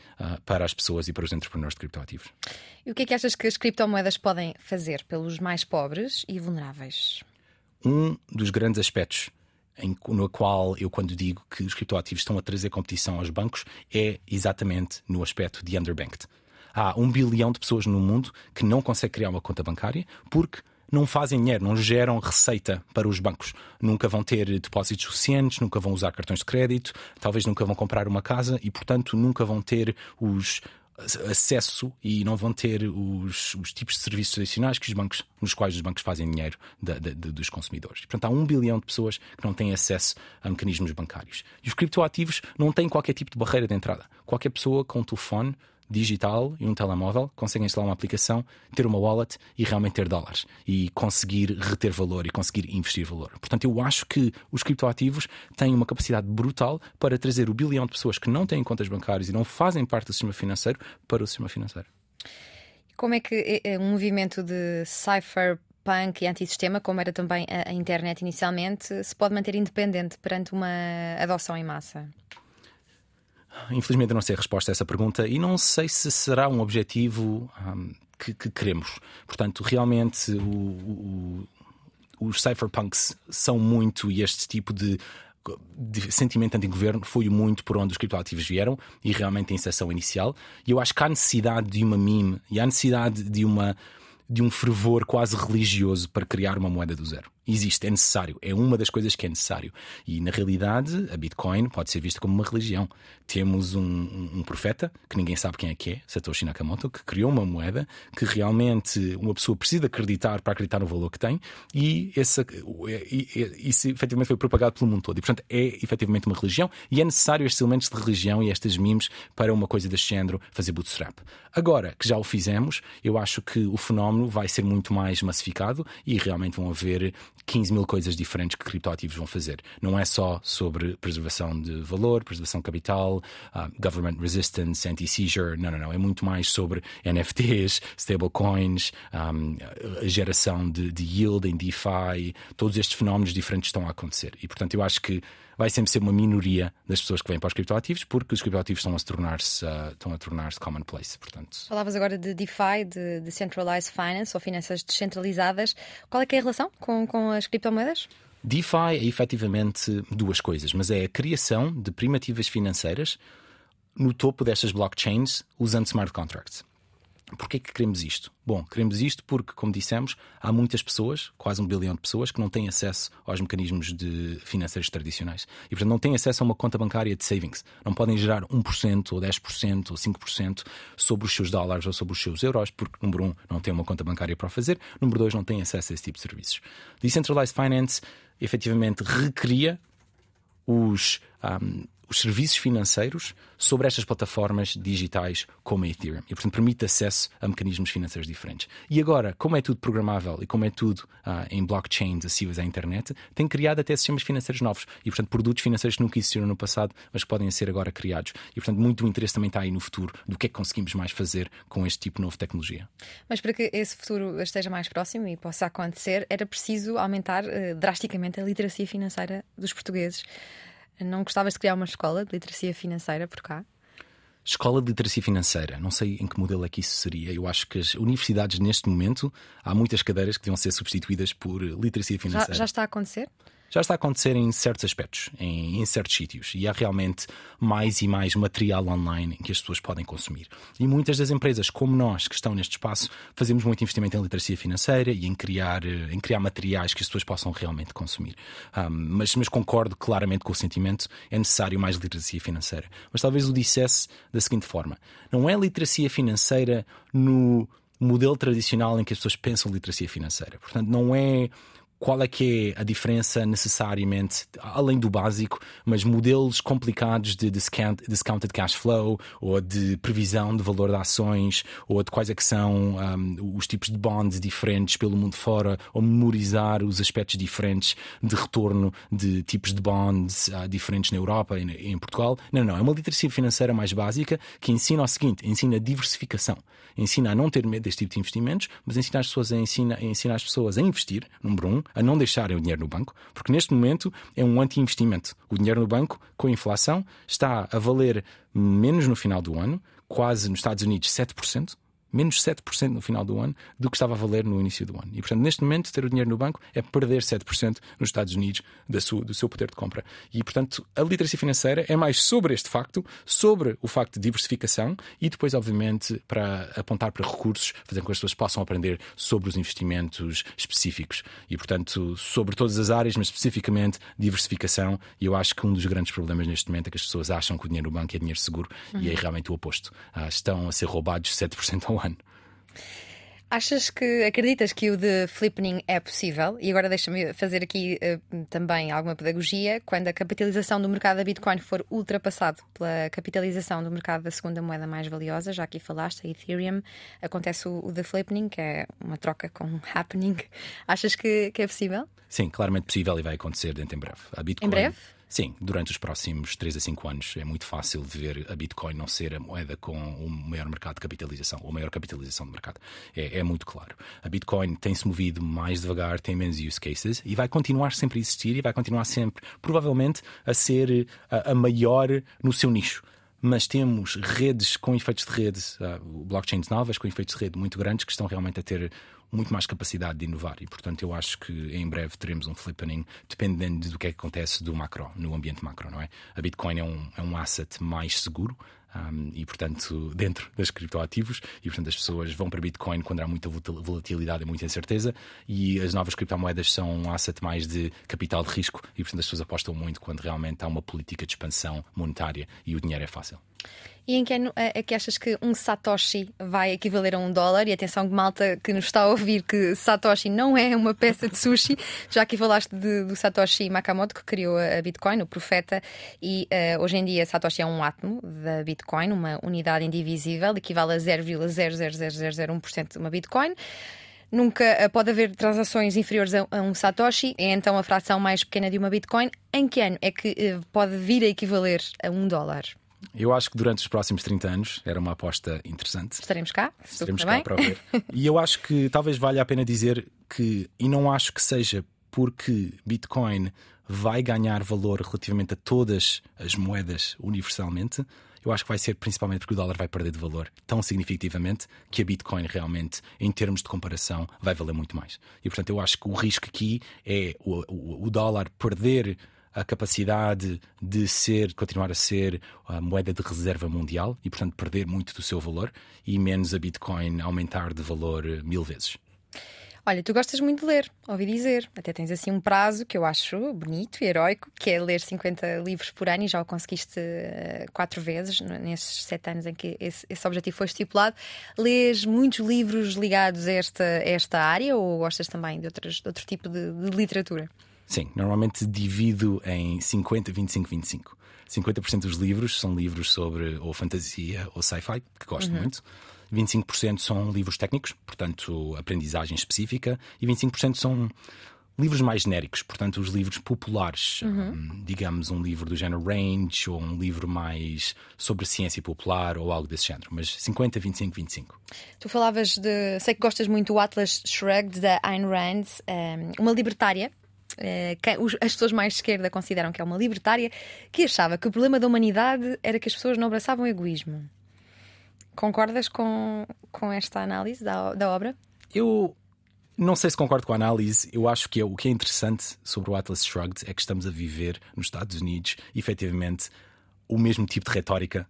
para as pessoas e para os entrepreneurs de criptoativos. E o que é que achas que as criptomoedas podem fazer pelos mais pobres e vulneráveis? Um dos grandes aspectos no qual eu, quando digo que os criptoativos estão a trazer competição aos bancos, é exatamente no aspecto de underbanked. Há 1 bilhão de pessoas no mundo que não conseguem criar uma conta bancária porque não fazem dinheiro, não geram receita para os bancos. Nunca vão ter depósitos suficientes, nunca vão usar cartões de crédito, talvez nunca vão comprar uma casa e, portanto, nunca vão ter os acesso e não vão ter os tipos de serviços tradicionais que os bancos, nos quais os bancos fazem dinheiro dos consumidores. Portanto, há 1 bilhão de pessoas que não têm acesso a mecanismos bancários. E os criptoativos não têm qualquer tipo de barreira de entrada. Qualquer pessoa com um telefone digital e um telemóvel consegue instalar uma aplicação, ter uma wallet e realmente ter dólares e conseguir reter valor e conseguir investir valor. Portanto, eu acho que os criptoativos têm uma capacidade brutal para trazer 1 bilhão de pessoas que não têm contas bancárias e não fazem parte do sistema financeiro para o sistema financeiro. Como é que um movimento de cypherpunk e antissistema, como era também a internet inicialmente, se pode manter independente perante uma adoção em massa? Infelizmente eu não sei a resposta a essa pergunta e não sei se será um objetivo que queremos. Portanto, realmente os cypherpunks são muito, e este tipo de sentimento anti-governo foi muito por onde os criptoativos vieram e realmente a inserção inicial. E eu acho que há necessidade de uma meme e há necessidade de um fervor quase religioso para criar uma moeda do zero. existe, é necessário, é uma das coisas que é necessário. E na realidade a Bitcoin pode ser vista como uma religião. Temos um profeta que ninguém sabe quem é que é, Satoshi Nakamoto, que criou uma moeda que realmente uma pessoa precisa acreditar para acreditar no valor que tem, e isso efetivamente foi propagado pelo mundo todo. E portanto é efetivamente uma religião, e é necessário estes elementos de religião e estas memes para uma coisa deste género fazer bootstrap. Agora que já o fizemos, eu acho que o fenómeno vai ser muito mais massificado e realmente vão haver 15 mil coisas diferentes que criptoativos vão fazer. Não é só sobre preservação de valor, preservação de capital, government resistance, anti-seizure. Não. É muito mais sobre NFTs, stablecoins, geração de yield em DeFi. Todos estes fenómenos diferentes estão a acontecer. E, portanto, eu acho que vai sempre ser uma minoria das pessoas que vêm para os criptoativos, porque os criptoativos estão a tornar-se commonplace. Portanto. Falavas agora de DeFi, de Decentralized Finance, ou finanças descentralizadas. Qual é que é a relação com as criptomoedas? DeFi é efetivamente duas coisas, mas é a criação de primitivas financeiras no topo destas blockchains usando smart contracts. Porquê que queremos isto? Bom, queremos isto porque, como dissemos, há muitas pessoas, quase 1 bilhão de pessoas, que não têm acesso aos mecanismos financeiros tradicionais. E, portanto, não têm acesso a uma conta bancária de savings. Não podem gerar 1%, ou 10%, ou 5% sobre os seus dólares ou sobre os seus euros, porque, número 1, não têm uma conta bancária para fazer, número 2, não têm acesso a esse tipo de serviços. Decentralized Finance, efetivamente, recria os serviços financeiros sobre estas plataformas digitais como a Ethereum. E, portanto, permite acesso a mecanismos financeiros diferentes. E agora, como é tudo programável e como é tudo em blockchains acessíveis à internet, tem criado até sistemas financeiros novos. E, portanto, produtos financeiros que nunca existiram no passado, mas que podem ser agora criados. E, portanto, muito interesse também está aí no futuro do que é que conseguimos mais fazer com este tipo de nova tecnologia. Mas para que esse futuro esteja mais próximo e possa acontecer, era preciso aumentar drasticamente a literacia financeira dos portugueses. Não gostavas de criar uma escola de literacia financeira por cá? Escola de literacia financeira, não sei em que modelo é que isso seria. Eu acho que as universidades neste momento, há muitas cadeiras que deviam ser substituídas por literacia financeira. Já está a acontecer? Já está a acontecer em certos aspectos, em certos sítios. E há realmente mais e mais material online que as pessoas podem consumir. E muitas das empresas, como nós, que estão neste espaço, fazemos muito investimento em literacia financeira e em criar materiais que as pessoas possam realmente consumir. Mas concordo claramente com o sentimento, é necessário mais literacia financeira. Mas talvez o dissesse da seguinte forma: não é literacia financeira no modelo tradicional em que as pessoas pensam literacia financeira. Portanto, não é... Qual é que é a diferença necessariamente, além do básico, mas modelos complicados de discounted cash flow, ou de previsão de valor de ações, ou de quais é que são os tipos de bonds diferentes pelo mundo fora, ou memorizar os aspectos diferentes de retorno de tipos de bonds diferentes na Europa e em Portugal. Não, é uma literacia financeira mais básica que ensina o seguinte, ensina a diversificação, ensina a não ter medo deste tipo de investimentos, mas ensina as pessoas a investir, número 1, a não deixarem o dinheiro no banco, porque neste momento é um anti-investimento. O dinheiro no banco, com a inflação, está a valer menos no final do ano, quase nos Estados Unidos 7%, menos 7% no final do ano, do que estava a valer no início do ano. E, portanto, neste momento, ter o dinheiro no banco é perder 7% nos Estados Unidos do seu poder de compra. E, portanto, a literacia financeira é mais sobre este facto, sobre o facto de diversificação e depois, obviamente, para apontar para recursos, fazer com que as pessoas possam aprender sobre os investimentos específicos. E, portanto, sobre todas as áreas, mas especificamente diversificação. E eu acho que um dos grandes problemas neste momento é que as pessoas acham que o dinheiro no banco é dinheiro seguro e é realmente o oposto. Estão a ser roubados 7% ao ano. Acreditas que o de Flipping é possível? E agora deixa-me fazer aqui também alguma pedagogia. Quando a capitalização do mercado da Bitcoin for ultrapassado pela capitalização do mercado da segunda moeda mais valiosa, já aqui falaste, a Ethereum, acontece o de Flipping, que é uma troca com happening. Achas que é possível? Sim, claramente possível e vai acontecer dentro em breve. A Bitcoin... Em breve? Sim, durante os próximos 3 a 5 anos é muito fácil de ver a Bitcoin não ser a moeda com o maior mercado de capitalização, ou maior capitalização de mercado. É muito claro. A Bitcoin tem-se movido mais devagar, tem menos use cases e vai continuar sempre a existir e vai continuar sempre, provavelmente, a ser a maior no seu nicho. Mas temos redes com efeitos de rede, blockchains novas com efeitos de rede muito grandes que estão realmente a ter muito mais capacidade de inovar e, portanto, eu acho que em breve teremos um flippening, dependendo do que é que acontece do macro, no ambiente macro, não é? A Bitcoin é um asset mais seguro e, portanto, dentro das criptoativos e, portanto, as pessoas vão para Bitcoin quando há muita volatilidade e muita incerteza, e as novas criptomoedas são um asset mais de capital de risco e, portanto, as pessoas apostam muito quando realmente há uma política de expansão monetária e o dinheiro é fácil. E em que é que achas que um Satoshi vai equivaler a $1? E atenção, malta que nos está a ouvir, que Satoshi não é uma peça de sushi. Já aqui falaste do Satoshi Nakamoto, que criou a Bitcoin, o profeta. E hoje em dia Satoshi é um átomo da Bitcoin, uma unidade indivisível, equivale a 0,00001% de uma Bitcoin. Nunca pode haver transações inferiores a um Satoshi, é então a fração mais pequena de uma Bitcoin. Em que ano é que pode vir a equivaler a $1? Eu acho que durante os próximos 30 anos era uma aposta interessante. Estaremos cá. Estaremos cá para ver. E eu acho que talvez valha a pena dizer que, e não acho que seja porque Bitcoin vai ganhar valor relativamente a todas as moedas universalmente, eu acho que vai ser principalmente porque o dólar vai perder de valor tão significativamente que a Bitcoin realmente, em termos de comparação, vai valer muito mais. E portanto eu acho que o risco aqui é o dólar perder a capacidade de continuar a ser a moeda de reserva mundial e, portanto, perder muito do seu valor, e menos a Bitcoin aumentar de valor 1000 vezes. Olha, tu gostas muito de ler, ouvi dizer. Até tens assim um prazo que eu acho bonito e heroico, que é ler 50 livros por ano, e já o conseguiste 4 vezes, nesses 7 anos em que esse objetivo foi estipulado. Lês muitos livros ligados a esta área, ou gostas também de outro tipo de literatura? Sim, normalmente divido em 50, 25, 25. 50% dos livros são livros sobre ou fantasia ou sci-fi, que gosto muito. 25% são livros técnicos, portanto aprendizagem específica. E 25% são livros mais genéricos, portanto os livros populares. Digamos um livro do género Range, ou um livro mais sobre ciência popular ou algo desse género. Mas 50, 25, 25. Tu falavas de... Sei que gostas muito do Atlas Shrugged, da Ayn Rand, uma libertária. As pessoas mais de esquerda consideram que é uma libertária, que achava que o problema da humanidade era que as pessoas não abraçavam o egoísmo. Concordas com esta análise da obra? Eu não sei se concordo com a análise. Eu acho que o que é interessante sobre o Atlas Shrugged é que estamos a viver nos Estados Unidos, efetivamente, o mesmo tipo de retórica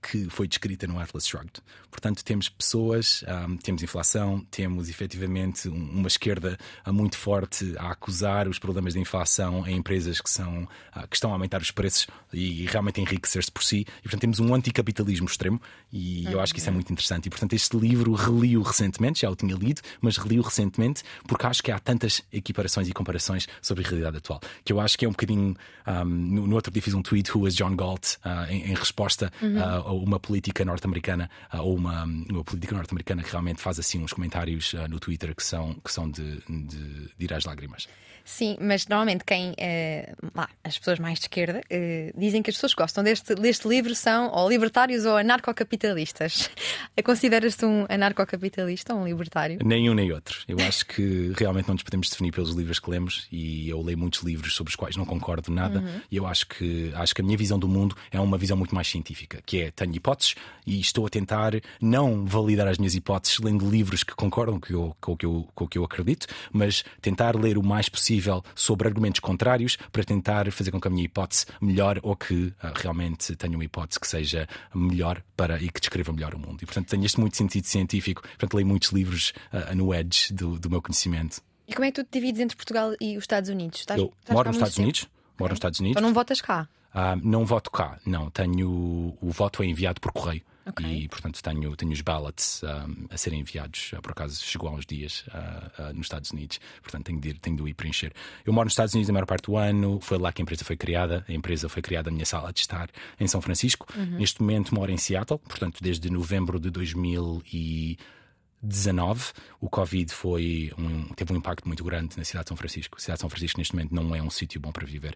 que foi descrita no Atlas Shrugged. Portanto, temos pessoas, temos inflação, temos efetivamente uma esquerda muito forte a acusar os problemas de inflação a empresas que estão a aumentar os preços e realmente enriquecer-se por si. E, portanto, temos um anticapitalismo extremo, e eu acho que isso é muito interessante. E, portanto, este livro reli-o recentemente, já o tinha lido, mas reli-o recentemente porque acho que há tantas equiparações e comparações sobre a realidade atual, que eu acho que é um bocadinho... no outro dia fiz um tweet, who is John Galt, em resposta a uma política norte-americana, ou uma política norte-americana que realmente faz assim uns comentários no Twitter que são de ir às lágrimas. Sim, mas normalmente as pessoas mais de esquerda dizem que as pessoas que gostam deste livro são ou libertários ou anarcocapitalistas. Consideras-te um anarcocapitalista ou um libertário? Nem um nem outro. Eu acho que realmente não nos podemos definir pelos livros que lemos, e eu leio muitos livros sobre os quais não concordo nada, e eu acho que a minha visão do mundo é uma visão muito mais científica, que é: tenho hipóteses e estou a tentar não validar as minhas hipóteses lendo livros que concordam com o que eu acredito, mas tentar ler o mais possível sobre argumentos contrários para tentar fazer com que a minha hipótese melhore, ou que realmente tenha uma hipótese que seja melhor e que descreva melhor o mundo. E portanto tenho este muito sentido científico, portanto leio muitos livros no edge do meu conhecimento. E como é que tu te divides entre Portugal e os Estados Unidos? Eu moro nos Estados Unidos. Moro nos Estados Unidos. Então não votas cá? Não voto cá, não. O voto é enviado por correio. Okay. E, portanto, tenho os ballots a serem enviados. Por acaso, chegou há uns dias nos Estados Unidos. Portanto, tenho de ir preencher. Eu moro nos Estados Unidos a maior parte do ano. Foi lá que a empresa foi criada. A empresa foi criada na minha sala de estar em São Francisco. Neste momento moro em Seattle. Portanto, desde novembro de 2019, o Covid teve um impacto muito grande na cidade de São Francisco. A cidade de São Francisco neste momento não é um sítio bom para viver,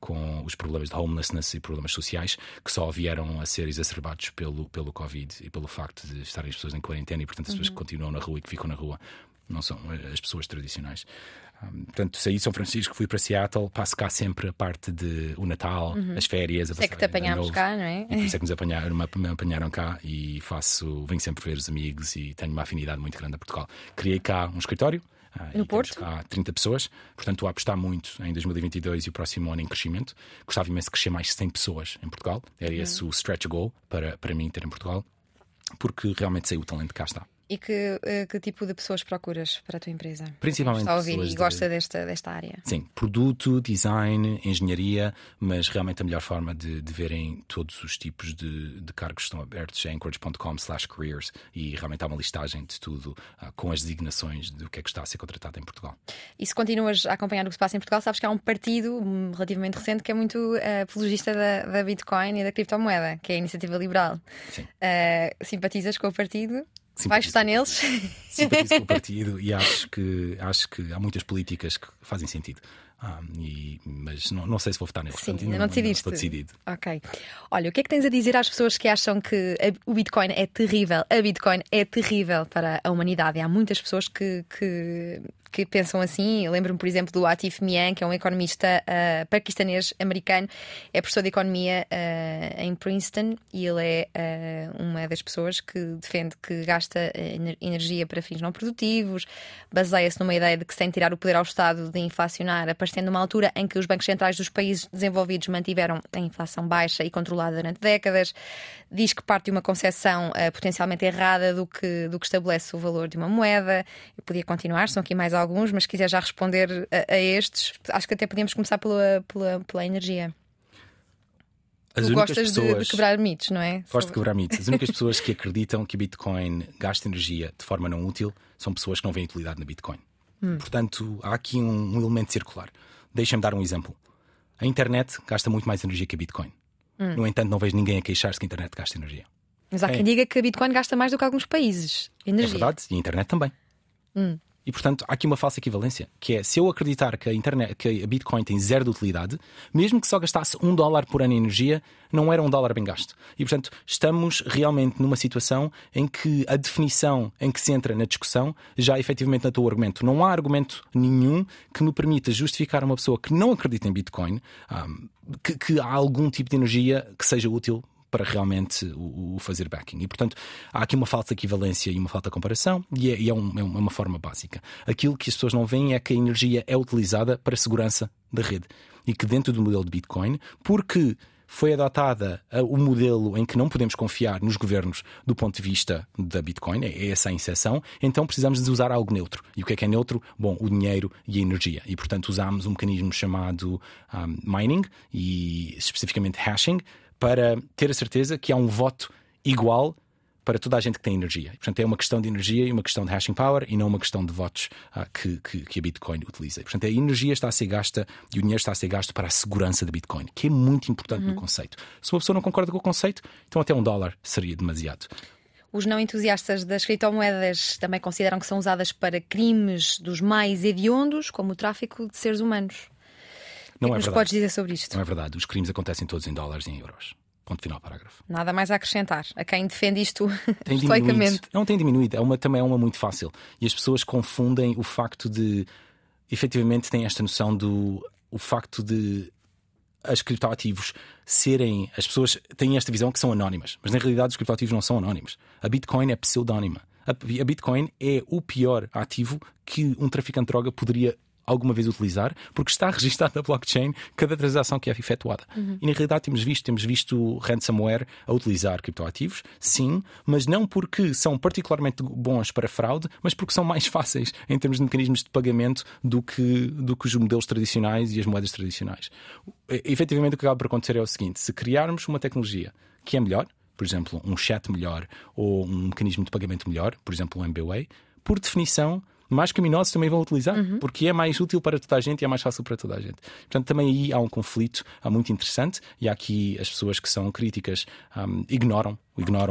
com os problemas de homelessness e problemas sociais que só vieram a ser exacerbados pelo Covid e pelo facto de estarem as pessoas em quarentena, e portanto as pessoas que continuam na rua e que ficam na rua não são as pessoas tradicionais. Portanto, saí de São Francisco, fui para Seattle, passo cá sempre a parte de o Natal, as férias. Isso é que te apanhámos cá, não é? Isso é que me apanharam cá e venho sempre ver os amigos e tenho uma afinidade muito grande a Portugal. Criei cá um escritório. No Porto? Há 30 pessoas, portanto estou a apostar muito em 2022 e o próximo ano em crescimento. Gostava imenso de crescer mais de 100 pessoas em Portugal. Era esse o stretch goal para mim ter em Portugal, porque realmente sei o talento que cá está. E que tipo de pessoas procuras para a tua empresa? Principalmente pessoas de... Está a ouvir e gosta desta área. Sim, produto, design, engenharia, mas realmente a melhor forma de verem todos os tipos de cargos que estão abertos é anchorage.com/careers e realmente há uma listagem de tudo com as designações do que é que está a ser contratado em Portugal. E se continuas a acompanhar o que se passa em Portugal, sabes que há um partido relativamente recente que é muito apologista da Bitcoin e da criptomoeda, que é a Iniciativa Liberal. Sim. Simpatizas com o partido? Vais votar neles? Simpatizo com o partido e acho que há muitas políticas que fazem sentido. Mas não sei se vou votar neles. Sim, não decidiste. Estou decidido. Ok. Olha, o que é que tens a dizer às pessoas que acham que o Bitcoin é terrível? A Bitcoin é terrível para a humanidade. E há muitas pessoas que pensam assim. Eu lembro-me, por exemplo, do Atif Mian, que é um economista paquistanês-americano, é professor de economia em Princeton, e ele é uma das pessoas que defende que gasta energia para fins não produtivos, baseia-se numa ideia de que se tem de tirar o poder ao Estado de inflacionar, aparecendo numa altura em que os bancos centrais dos países desenvolvidos mantiveram a inflação baixa e controlada durante décadas. Diz que parte de uma concepção potencialmente errada do que estabelece o valor de uma moeda. Eu podia continuar, são aqui mais alguns, mas se quiser já responder a estes, acho que até podemos começar pela energia. Tu gostas de quebrar mitos, não é? Gosto de quebrar mitos. As únicas pessoas que acreditam que Bitcoin gasta energia de forma não útil são pessoas que não veem utilidade na Bitcoin. Portanto, há aqui um elemento circular. Deixa-me dar um exemplo. A internet gasta muito mais energia que a Bitcoin. No entanto, não vejo ninguém a queixar-se que a internet gasta energia. Mas há quem diga que a Bitcoin gasta mais do que alguns países energia. É verdade, e a internet também. E, portanto, há aqui uma falsa equivalência, que é, se eu acreditar que a Bitcoin tem zero de utilidade, mesmo que só gastasse $1 por ano em energia, não era $1 bem gasto. E, portanto, estamos realmente numa situação em que a definição em que se entra na discussão já efetivamente na tua argumento. Não há argumento nenhum que me permita justificar a uma pessoa que não acredita em Bitcoin, que há algum tipo de energia que seja útil para realmente o fazer backing. E, portanto, há aqui uma falta de equivalência e uma falta de comparação, e é uma forma básica. Aquilo que as pessoas não veem é que a energia é utilizada para a segurança da rede, e que dentro do modelo de Bitcoin, porque foi adotada o modelo em que não podemos confiar nos governos do ponto de vista da Bitcoin, é essa a inserção, então precisamos de usar algo neutro. E o que é neutro? Bom, o dinheiro e a energia. E, portanto, usámos um mecanismo chamado mining, e especificamente hashing, para ter a certeza que há um voto igual para toda a gente que tem energia. Portanto, é uma questão de energia e uma questão de hashing power e não uma questão de votos que a Bitcoin utiliza. Portanto, a energia está a ser gasta e o dinheiro está a ser gasto para a segurança da Bitcoin, que é muito importante no conceito. Se uma pessoa não concorda com o conceito, então até $1 seria demasiado. Os não entusiastas das criptomoedas também consideram que são usadas para crimes dos mais hediondos, como o tráfico de seres humanos. Não é verdade. Podes dizer sobre isto? Não é verdade. Os crimes acontecem todos em $e em €. Ponto final, parágrafo. Nada mais a acrescentar. A quem defende isto estoicamente. Não tem diminuído. Também é uma muito fácil. E as pessoas confundem o facto de... Efetivamente têm esta noção do... O facto de... As criptoativos serem... As pessoas têm esta visão que são anónimas. Mas na realidade os criptoativos não são anónimos. A Bitcoin é pseudónima. A Bitcoin é o pior ativo que um traficante de droga poderia... alguma vez utilizar, porque está registado na blockchain cada transação que é efetuada. E na realidade temos visto ransomware a utilizar criptoativos, sim, mas não porque são particularmente bons para fraude, mas porque são mais fáceis em termos de mecanismos de pagamento do que os modelos tradicionais e as moedas tradicionais. Efetivamente o que acaba por acontecer é o seguinte: se criarmos uma tecnologia que é melhor, por exemplo, um chat melhor ou um mecanismo de pagamento melhor, por exemplo, o MBWay, por definição mais criminosos também vão utilizar, porque é mais útil para toda a gente e é mais fácil para toda a gente. Portanto, também aí há um conflito muito interessante, e há aqui as pessoas que são críticas ignoram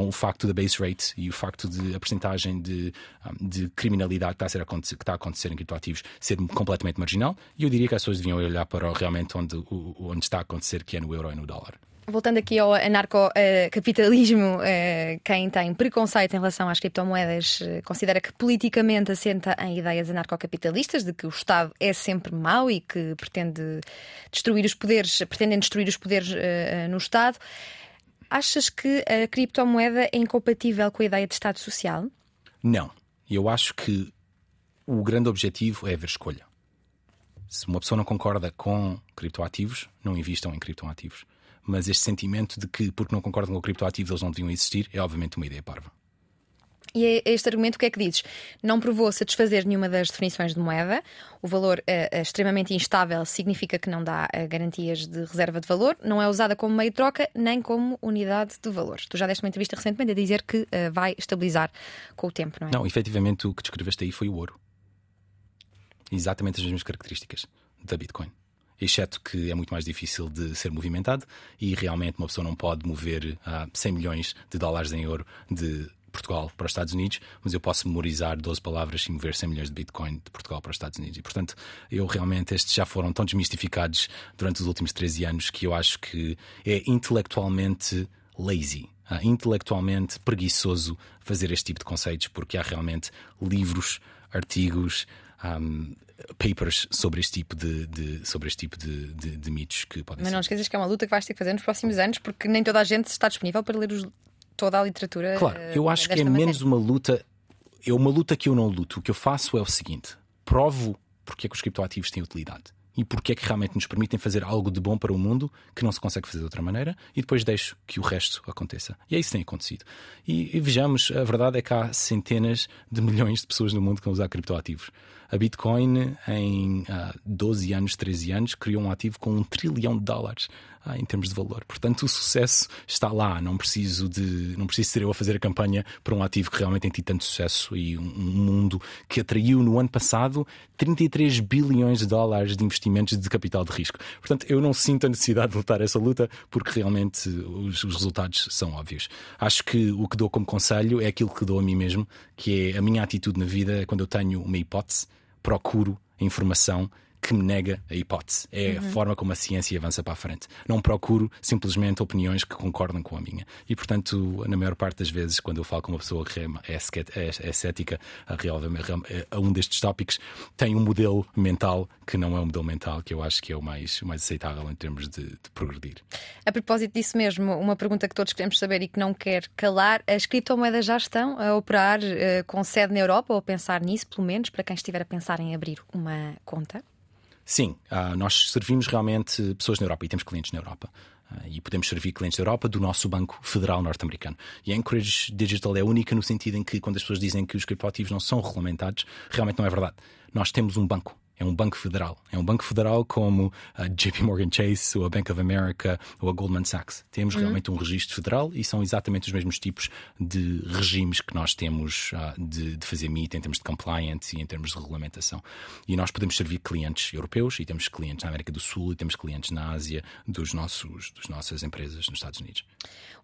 o facto da base rate e o facto de a percentagem de criminalidade que está a acontecer em criptoativos ser completamente marginal, e eu diria que as pessoas deviam olhar para realmente onde está a acontecer, que é no euro e no dólar. voltando aqui ao anarcocapitalismo, quem tem preconceito em relação às criptomoedas considera que politicamente assenta em ideias anarcocapitalistas de que o Estado é sempre mau e que pretendem destruir os poderes no Estado. Achas que a criptomoeda é incompatível com a ideia de Estado social? Não. Eu acho que o grande objetivo é haver escolha. Se uma pessoa não concorda com criptoativos, não investam em criptoativos. Mas este sentimento de que, porque não concordam com o criptoativo, eles não deviam existir, é obviamente uma ideia parva. E este argumento, o que é que dizes? Não provou satisfazer nenhuma das definições de moeda. O valor é extremamente instável, significa que não dá garantias de reserva de valor. Não é usada como meio de troca, nem como unidade de valor. Tu já deste uma entrevista recentemente a dizer que vai estabilizar com o tempo, não é? Não, efetivamente o que descreveste aí foi o ouro. Exatamente as mesmas características da Bitcoin. Exceto que é muito mais difícil de ser movimentado e realmente uma pessoa não pode mover 100 milhões de dólares em ouro de Portugal para os Estados Unidos, mas eu posso memorizar 12 palavras e mover 100 milhões de Bitcoin de Portugal para os Estados Unidos. E, portanto, eu realmente, estes já foram tão desmistificados durante os últimos 13 anos que eu acho que é intelectualmente lazy. Intelectualmente preguiçoso fazer este tipo de conceitos, porque há realmente livros, artigos, papers sobre este tipo de mitos que podem ser. Mas não esqueças que é uma luta que vais ter que fazer nos próximos anos, porque nem toda a gente está disponível para ler toda a literatura. Claro, eu acho que é menos uma luta. É uma luta que eu não luto. O que eu faço é o seguinte: provo porque é que os criptoativos têm utilidade e porque é que realmente nos permitem fazer algo de bom para o mundo que não se consegue fazer de outra maneira, e depois deixo que o resto aconteça. E é isso que tem acontecido. E vejamos, a verdade é que há centenas de milhões de pessoas no mundo que vão usar criptoativos. A Bitcoin, em 12 anos, 13 anos, criou um ativo com $1 trilhão em termos de valor. Portanto, o sucesso está lá. Não preciso ser eu a fazer a campanha para um ativo que realmente tem tido tanto sucesso, e um mundo que atraiu no ano passado $33 bilhões de investimentos de capital de risco. Portanto, eu não sinto a necessidade de lutar essa luta, porque realmente os resultados são óbvios. Acho que o que dou como conselho é aquilo que dou a mim mesmo, que é a minha atitude na vida. Quando eu tenho uma hipótese, procuro a informação que me nega a hipótese. É a forma como a ciência avança para a frente. Não procuro simplesmente opiniões que concordam com a minha. E, portanto, na maior parte das vezes, quando eu falo com uma pessoa que é cética a um destes tópicos, tem um modelo mental que não é um modelo mental que eu acho que é o mais aceitável em termos de progredir. A propósito disso mesmo, uma pergunta que todos queremos saber e que não quer calar: as criptomoedas já estão a operar com sede na Europa, ou a pensar nisso, pelo menos, para quem estiver a pensar em abrir uma conta? Sim, nós servimos realmente pessoas na Europa e temos clientes na Europa. E podemos servir clientes da Europa do nosso Banco Federal norte-americano. E a Anchorage Digital é única no sentido em que, quando as pessoas dizem que os criptoativos não são regulamentados, realmente não é verdade. Nós temos um banco. É um banco federal. É um banco federal como a JP Morgan Chase, ou a Bank of America, ou a Goldman Sachs. Temos realmente um registro federal, e são exatamente os mesmos tipos de regimes que nós temos de fazer meet em termos de compliance e em termos de regulamentação. E nós podemos servir clientes europeus, e temos clientes na América do Sul, e temos clientes na Ásia dos nossas empresas nos Estados Unidos.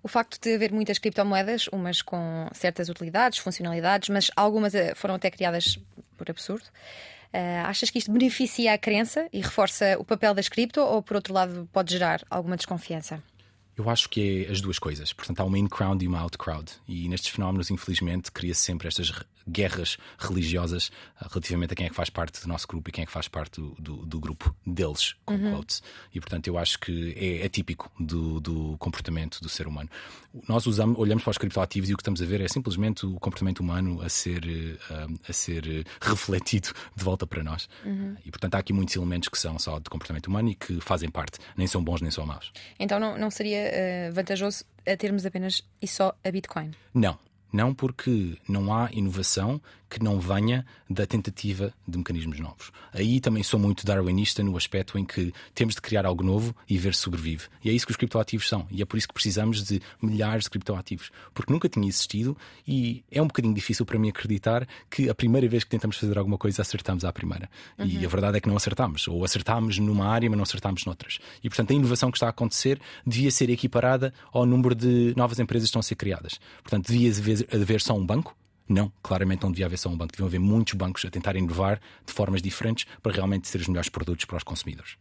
O facto de haver muitas criptomoedas, umas com certas utilidades, funcionalidades, mas algumas foram até criadas por absurdo. Achas que isto beneficia a crença e reforça o papel das cripto, ou, por outro lado, pode gerar alguma desconfiança? Eu acho que é as duas coisas. Portanto, há uma in-crowd e uma out-crowd. E nestes fenómenos, infelizmente, cria-se sempre estas guerras religiosas relativamente a quem é que faz parte do nosso grupo e quem é que faz parte do grupo deles, com quotes. E, portanto, eu acho que é típico do comportamento do ser humano. Nós olhamos para os criptoativos e o que estamos a ver é simplesmente o comportamento humano a ser refletido de volta para nós. E, portanto, há aqui muitos elementos que são só de comportamento humano e que fazem parte. Nem são bons nem são maus. Então não seria vantajoso a termos apenas e só a Bitcoin? Não, porque não há inovação que não venha da tentativa de mecanismos novos. Aí também sou muito darwinista, no aspecto em que temos de criar algo novo e ver se sobrevive. E é isso que os criptoativos são. E é por isso que precisamos de milhares de criptoativos, porque nunca tinha existido, e é um bocadinho difícil para mim acreditar que a primeira vez que tentamos fazer alguma coisa acertamos à primeira. E a verdade é que não acertamos. Ou acertamos numa área, mas não acertamos noutras. E, portanto, a inovação que está a acontecer devia ser equiparada ao número de novas empresas que estão a ser criadas. Portanto, devia haver só um banco Não, claramente não devia haver só um banco. Deviam haver muitos bancos a tentar inovar de formas diferentes para realmente ser os melhores produtos para os consumidores.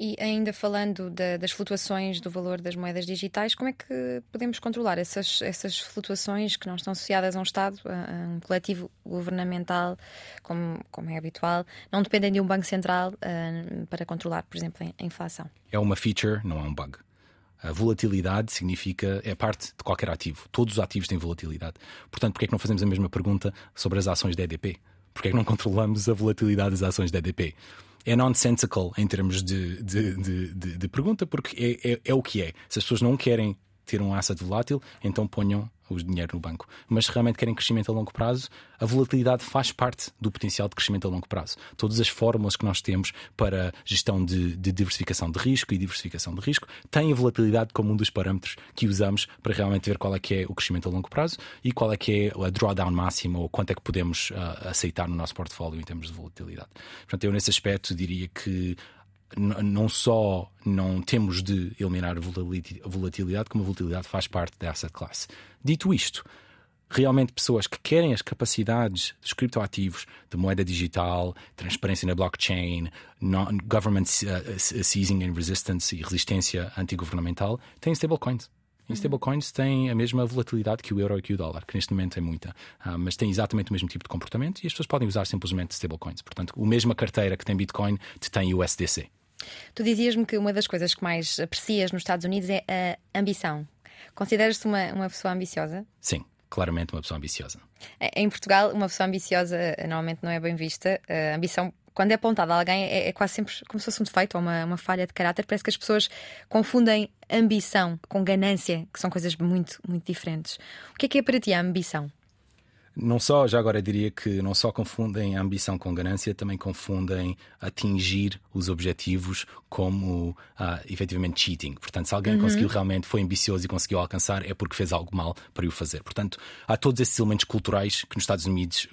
E ainda falando das flutuações do valor das moedas digitais, como é que podemos controlar essas flutuações que não estão associadas a um Estado, a um coletivo governamental, como é habitual, não dependem de um banco central para controlar, por exemplo, a inflação? É uma feature, não é um bug. A volatilidade é parte de qualquer ativo. Todos os ativos têm volatilidade. Portanto, porquê é que não fazemos a mesma pergunta sobre as ações da EDP? Porquê é que não controlamos a volatilidade das ações da EDP? É nonsensical em termos de pergunta, porque é o que é. Se as pessoas não querem ter um asset volátil, então ponham o dinheiro no banco. Mas se realmente querem crescimento a longo prazo, a volatilidade faz parte do potencial de crescimento a longo prazo. Todas as fórmulas que nós temos para gestão de diversificação de risco e diversificação de risco têm a volatilidade como um dos parâmetros que usamos para realmente ver qual é que é o crescimento a longo prazo e qual é que é a drawdown máxima ou quanto é que podemos aceitar no nosso portfólio em termos de volatilidade. Portanto, eu nesse aspecto diria que não só não temos de eliminar a volatilidade, como a volatilidade faz parte da asset class. Dito isto, realmente pessoas que querem as capacidades dos criptoativos, de moeda digital, transparência na blockchain, government seizing and resistance e resistência antigovernamental, têm stablecoins. E stablecoins têm a mesma volatilidade que o euro e que o dólar, que neste momento é muita, mas têm exatamente o mesmo tipo de comportamento e as pessoas podem usar simplesmente stablecoins. Portanto, a mesma carteira que tem Bitcoin te tem USDC. Tu dizias-me que uma das coisas que mais aprecias nos Estados Unidos é a ambição. Consideras-te uma pessoa ambiciosa? Sim, claramente uma pessoa ambiciosa. Em Portugal, uma pessoa ambiciosa normalmente não é bem vista. A ambição, quando é apontada a alguém, é quase sempre como se fosse um defeito ou uma falha de caráter. Parece que as pessoas confundem ambição com ganância, que são coisas muito, muito diferentes. O que é para ti a ambição? Não só, já agora diria que não só confundem a ambição com ganância, também confundem atingir os objetivos como efetivamente cheating. Portanto, se alguém conseguiu realmente, foi ambicioso e conseguiu alcançar, é porque fez algo mal para o fazer. Portanto, há todos esses elementos culturais que nos Estados Unidos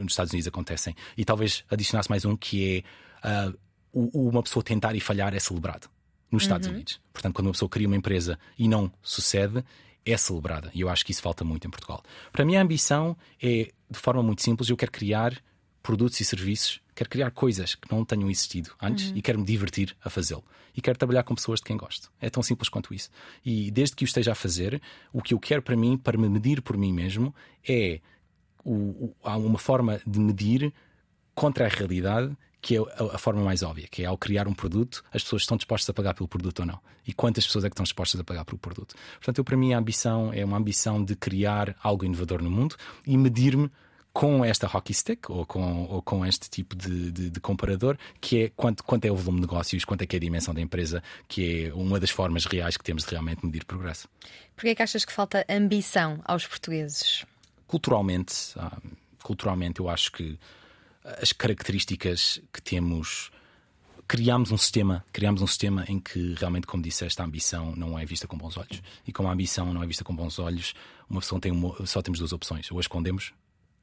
acontecem. E talvez adicionasse mais um, que é uma pessoa tentar e falhar é celebrado nos Estados Unidos. Portanto, quando uma pessoa cria uma empresa e não sucede, é celebrada. E eu acho que isso falta muito em Portugal. Para mim, a ambição é, de forma muito simples, eu quero criar produtos e serviços, quero criar coisas que não tenham existido antes e quero me divertir a fazê-lo. E quero trabalhar com pessoas de quem gosto. É tão simples quanto isso. E desde que o esteja a fazer, o que eu quero para mim, para me medir por mim mesmo, é há uma forma de medir contra a realidade que é a forma mais óbvia, que é ao criar um produto, as pessoas estão dispostas a pagar pelo produto ou não? E quantas pessoas é que estão dispostas a pagar pelo produto? Portanto, para mim, a ambição é uma ambição de criar algo inovador no mundo e medir-me com esta hockey stick ou com este tipo de comparador, que é quanto é o volume de negócios, quanto é que é a dimensão da empresa, que é uma das formas reais que temos de realmente medir progresso. Porquê é que achas que falta ambição aos portugueses? Culturalmente, eu acho que as características que temos, criamos um sistema em que realmente, como disseste, a ambição não é vista com bons olhos. E como a ambição não é vista com bons olhos, uma pessoa só temos duas opções: ou a escondemos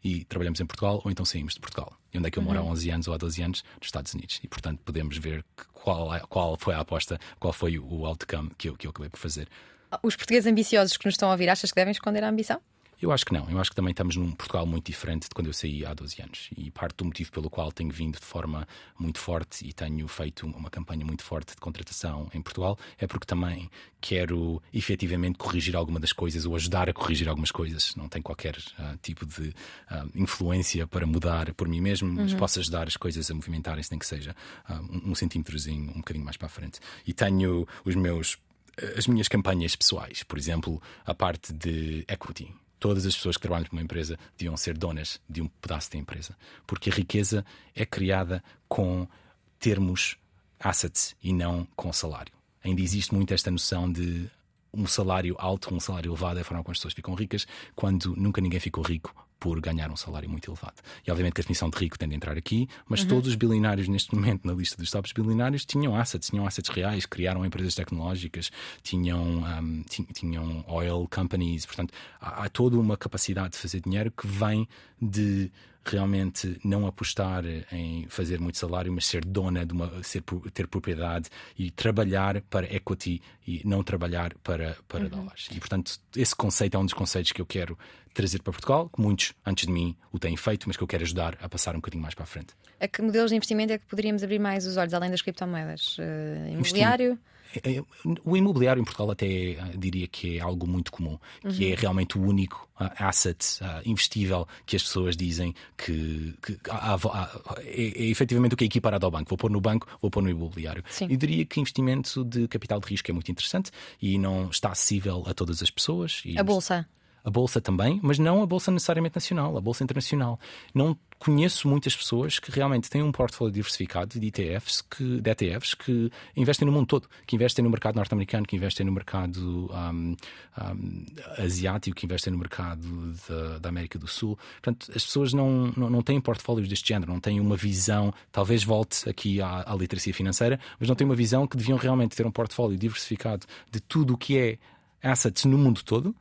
e trabalhamos em Portugal, ou então saímos de Portugal. E onde é que eu moro há 11 anos ou há 12 anos? Nos Estados Unidos. E portanto podemos ver qual foi a aposta, qual foi o outcome que eu acabei por fazer. Os portugueses ambiciosos que nos estão a ouvir, achas que devem esconder a ambição? Eu acho que não. Eu acho que também estamos num Portugal muito diferente de quando eu saí há 12 anos. E parte do motivo pelo qual tenho vindo de forma muito forte e tenho feito uma campanha muito forte de contratação em Portugal é porque também quero efetivamente corrigir alguma das coisas ou ajudar a corrigir algumas coisas. Não tenho qualquer tipo de influência para mudar por mim mesmo, mas posso ajudar as coisas a movimentarem-se, nem que seja um centímetrozinho, um bocadinho mais para a frente. E tenho as minhas campanhas pessoais. Por exemplo, a parte de equity. Todas as pessoas que trabalham para uma empresa deviam ser donas de um pedaço da empresa. Porque a riqueza é criada com termos assets e não com salário. Ainda existe muito esta noção de um salário alto, um salário elevado, é a forma como as pessoas ficam ricas, quando nunca ninguém ficou rico por ganhar um salário muito elevado. E obviamente que a definição de rico tem de entrar aqui, mas todos os bilionários neste momento, na lista dos tops bilionários, tinham assets reais, criaram empresas tecnológicas, tinham oil companies. Portanto, há toda uma capacidade de fazer dinheiro que vem de realmente não apostar em fazer muito salário, mas ser dona de uma, ter propriedade e trabalhar para equity e não trabalhar para dólares. E portanto esse conceito é um dos conceitos que eu quero trazer para Portugal, que muitos antes de mim o têm feito, mas que eu quero ajudar a passar um bocadinho mais para a frente. A que modelos de investimento é que poderíamos abrir mais os olhos, além das criptomoedas? Imobiliário? O imobiliário em Portugal até diria que é algo muito comum, que é realmente o único asset investível que as pessoas dizem que é efetivamente o que é equiparado ao banco. Vou pôr no banco, vou pôr no imobiliário. Sim. Eu diria que investimento de capital de risco é muito interessante e não está acessível a todas as pessoas. E a bolsa? A bolsa também, mas não a bolsa necessariamente nacional, a bolsa internacional. Não conheço muitas pessoas que realmente têm um portfólio diversificado de ETFs que investem no mundo todo, que investem no mercado norte-americano, que investem no mercado asiático, que investem no mercado da América do Sul. Portanto, as pessoas não têm portfólios deste género, não têm uma visão, talvez volte aqui à literacia financeira, mas não têm uma visão que deviam realmente ter um portfólio diversificado de tudo o que é assets no mundo todo.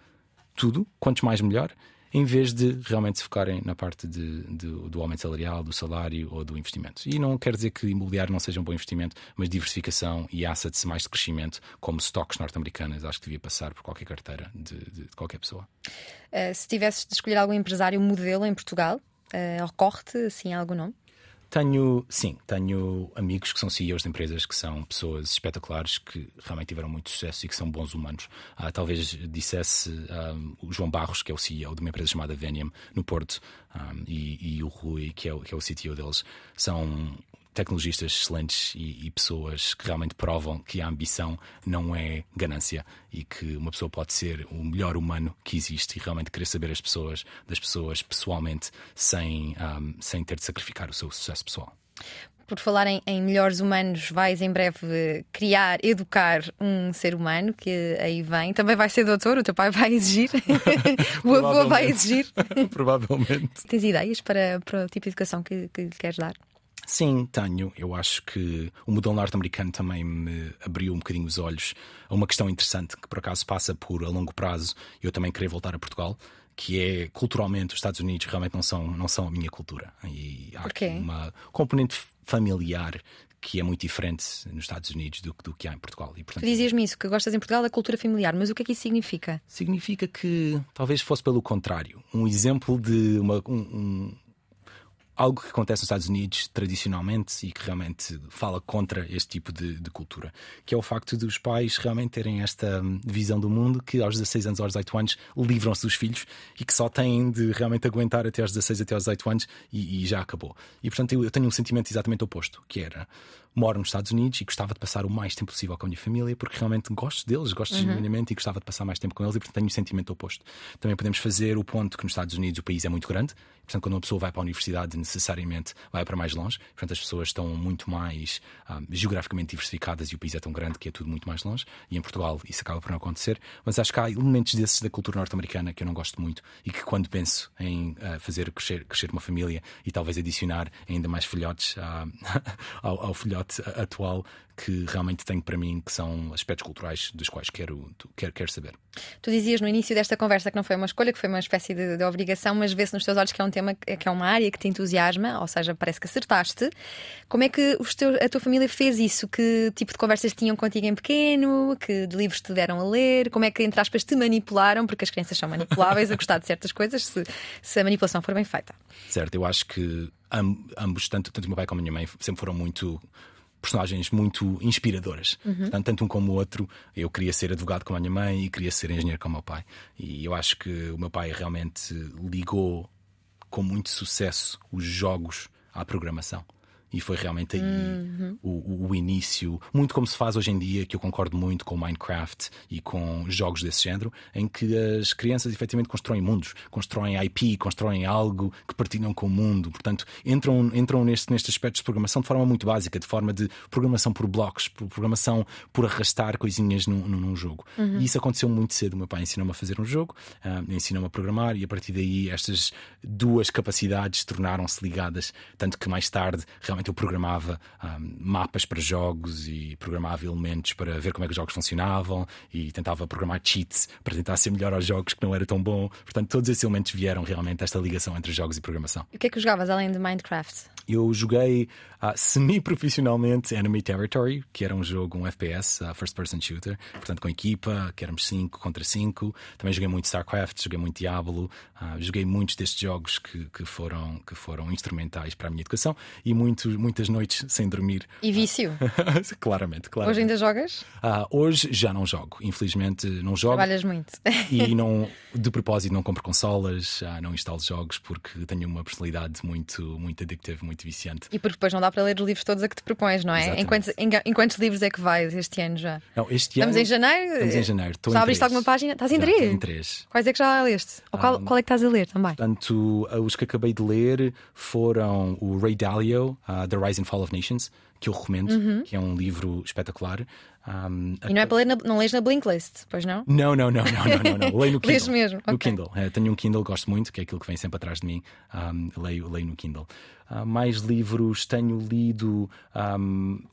Tudo, quanto mais melhor, em vez de realmente se focarem na parte do aumento salarial, do salário ou do investimento. E não quer dizer que imobiliário não seja um bom investimento, mas diversificação e assets mais de crescimento, como stocks norte-americanas, acho que devia passar por qualquer carteira de qualquer pessoa. Se tivesses de escolher algum empresário modelo em Portugal, ocorre-te assim algum nome? Tenho amigos que são CEOs de empresas, que são pessoas espetaculares, que realmente tiveram muito sucesso e que são bons humanos. Talvez dissesse o João Barros, que é o CEO de uma empresa chamada Veniam, no Porto, e o Rui, que é o CTO deles. São tecnologistas excelentes e pessoas que realmente provam que a ambição não é ganância e que uma pessoa pode ser o melhor humano que existe e realmente querer saber das pessoas pessoalmente sem ter de sacrificar o seu sucesso pessoal. Por falar em melhores humanos, vais em breve criar, educar um ser humano que aí vem. Também vai ser doutor, o teu pai vai exigir. O avô vai exigir. Provavelmente. Tens ideias para o tipo de educação que queres dar? Sim, tenho. Eu acho que o modelo norte-americano também me abriu um bocadinho os olhos a uma questão interessante que, por acaso, passa por a longo prazo. Eu também queria voltar a Portugal, que é, culturalmente, os Estados Unidos realmente não são a minha cultura. E há aqui uma componente familiar que é muito diferente nos Estados Unidos do que há em Portugal. E, portanto, tu dizias-me isso, que gostas em Portugal da cultura familiar, mas o que é que isso significa? Significa que talvez fosse pelo contrário. Um exemplo de algo que acontece nos Estados Unidos tradicionalmente e que realmente fala contra este tipo de cultura, que é o facto dos pais realmente terem esta visão do mundo que aos 16 anos, aos 18 anos livram-se dos filhos e que só têm de realmente aguentar até aos 16, até aos 18 anos e já acabou. E portanto eu tenho um sentimento exatamente oposto, que era: moro nos Estados Unidos e gostava de passar o mais tempo possível com a minha família, porque realmente gosto deles, gosto genuinamente e gostava de passar mais tempo com eles, e portanto tenho um sentimento oposto. Também podemos fazer o ponto que nos Estados Unidos o país é muito grande, portanto quando uma pessoa vai para a universidade necessariamente vai para mais longe, portanto as pessoas estão muito mais geograficamente diversificadas e o país é tão grande que é tudo muito mais longe, e em Portugal isso acaba por não acontecer, mas acho que há elementos desses da cultura norte-americana que eu não gosto muito e que, quando penso em fazer crescer uma família e talvez adicionar ainda mais filhotes ao filhote atual, que realmente tenho para mim, que são aspectos culturais dos quais quero saber. Tu dizias no início desta conversa que não foi uma escolha, que foi uma espécie de obrigação, mas vê-se nos teus olhos que é um tema, que é uma área que te entusiasma, ou seja, parece que acertaste. Como é que a tua família fez isso? Que tipo de conversas tinham contigo em pequeno? Que de livros te deram a ler? Como é que, entre aspas, te manipularam? Porque as crianças são manipuláveis a gostar de certas coisas, se a manipulação for bem feita. Certo, eu acho que ambos, tanto o meu pai como a minha mãe, sempre foram muito personagens muito inspiradoras. Portanto, tanto um como o outro, eu queria ser advogado como a minha mãe e queria ser engenheiro como o meu pai. E eu acho que o meu pai realmente ligou com muito sucesso os jogos à programação. E foi realmente aí o início, muito como se faz hoje em dia, que eu concordo muito com Minecraft e com jogos desse género, em que as crianças efetivamente constroem mundos, constroem IP, constroem algo que partilham com o mundo. Portanto, entram neste aspecto de programação de forma muito básica, de forma de programação por blocos, por programação por arrastar coisinhas num jogo. E isso aconteceu muito cedo. O meu pai ensinou-me a fazer um jogo, ensinou-me a programar, e a partir daí estas duas capacidades tornaram-se ligadas, tanto que mais tarde realmente Então eu programava mapas para jogos e programava elementos para ver como é que os jogos funcionavam e tentava programar cheats para tentar ser melhor aos jogos que não era tão bom. Portanto, todos esses elementos vieram realmente desta ligação entre jogos e programação. E o que é que jogavas além de Minecraft? Eu joguei semi-profissionalmente Enemy Territory, que era um jogo, um FPS, First Person Shooter, portanto com equipa, que éramos 5 contra 5. Também joguei muito StarCraft, joguei muito Diablo, joguei muitos destes jogos que foram instrumentais para a minha educação e muitas noites sem dormir. E vício? Claramente. Hoje ainda jogas? Hoje já não jogo, infelizmente não jogo. Trabalhas muito. E não, de propósito, não compro consolas, não instalo jogos porque tenho uma personalidade muito addictiva, muito viciante. E porque depois não dá para ler os livros todos a que te propões, não é? Em quantos livros é que vais este ano já? Não, estamos em janeiro. Já abriste alguma página? Estás em três? Em três. Quais é que já leste? Ou qual é que estás a ler também? Portanto, os que acabei de ler foram o Ray Dalio, The Rise and Fall of Nations, que eu recomendo, que é um livro espetacular. E não é para ler, não lês na Blinklist, pois não? Não. Leio no Kindle. Lês mesmo. No Kindle. Tenho um Kindle, gosto muito, que é aquilo que vem sempre atrás de mim. Leio no Kindle. Mais livros, tenho lido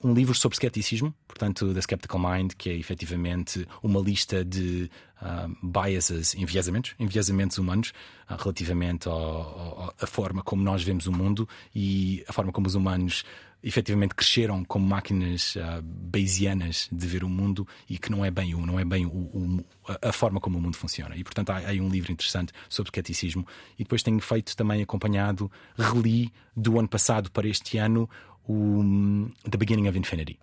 um livro sobre skepticismo, portanto, The Skeptical Mind, que é efetivamente uma lista de biases, enviesamentos humanos relativamente à forma como nós vemos o mundo e a forma como os humanos efetivamente cresceram como máquinas bayesianas de ver o mundo e que não é bem a forma como o mundo funciona. E, portanto, há um livro interessante sobre ceticismo. E depois tenho feito também reli do ano passado para este ano o The Beginning of Infinity,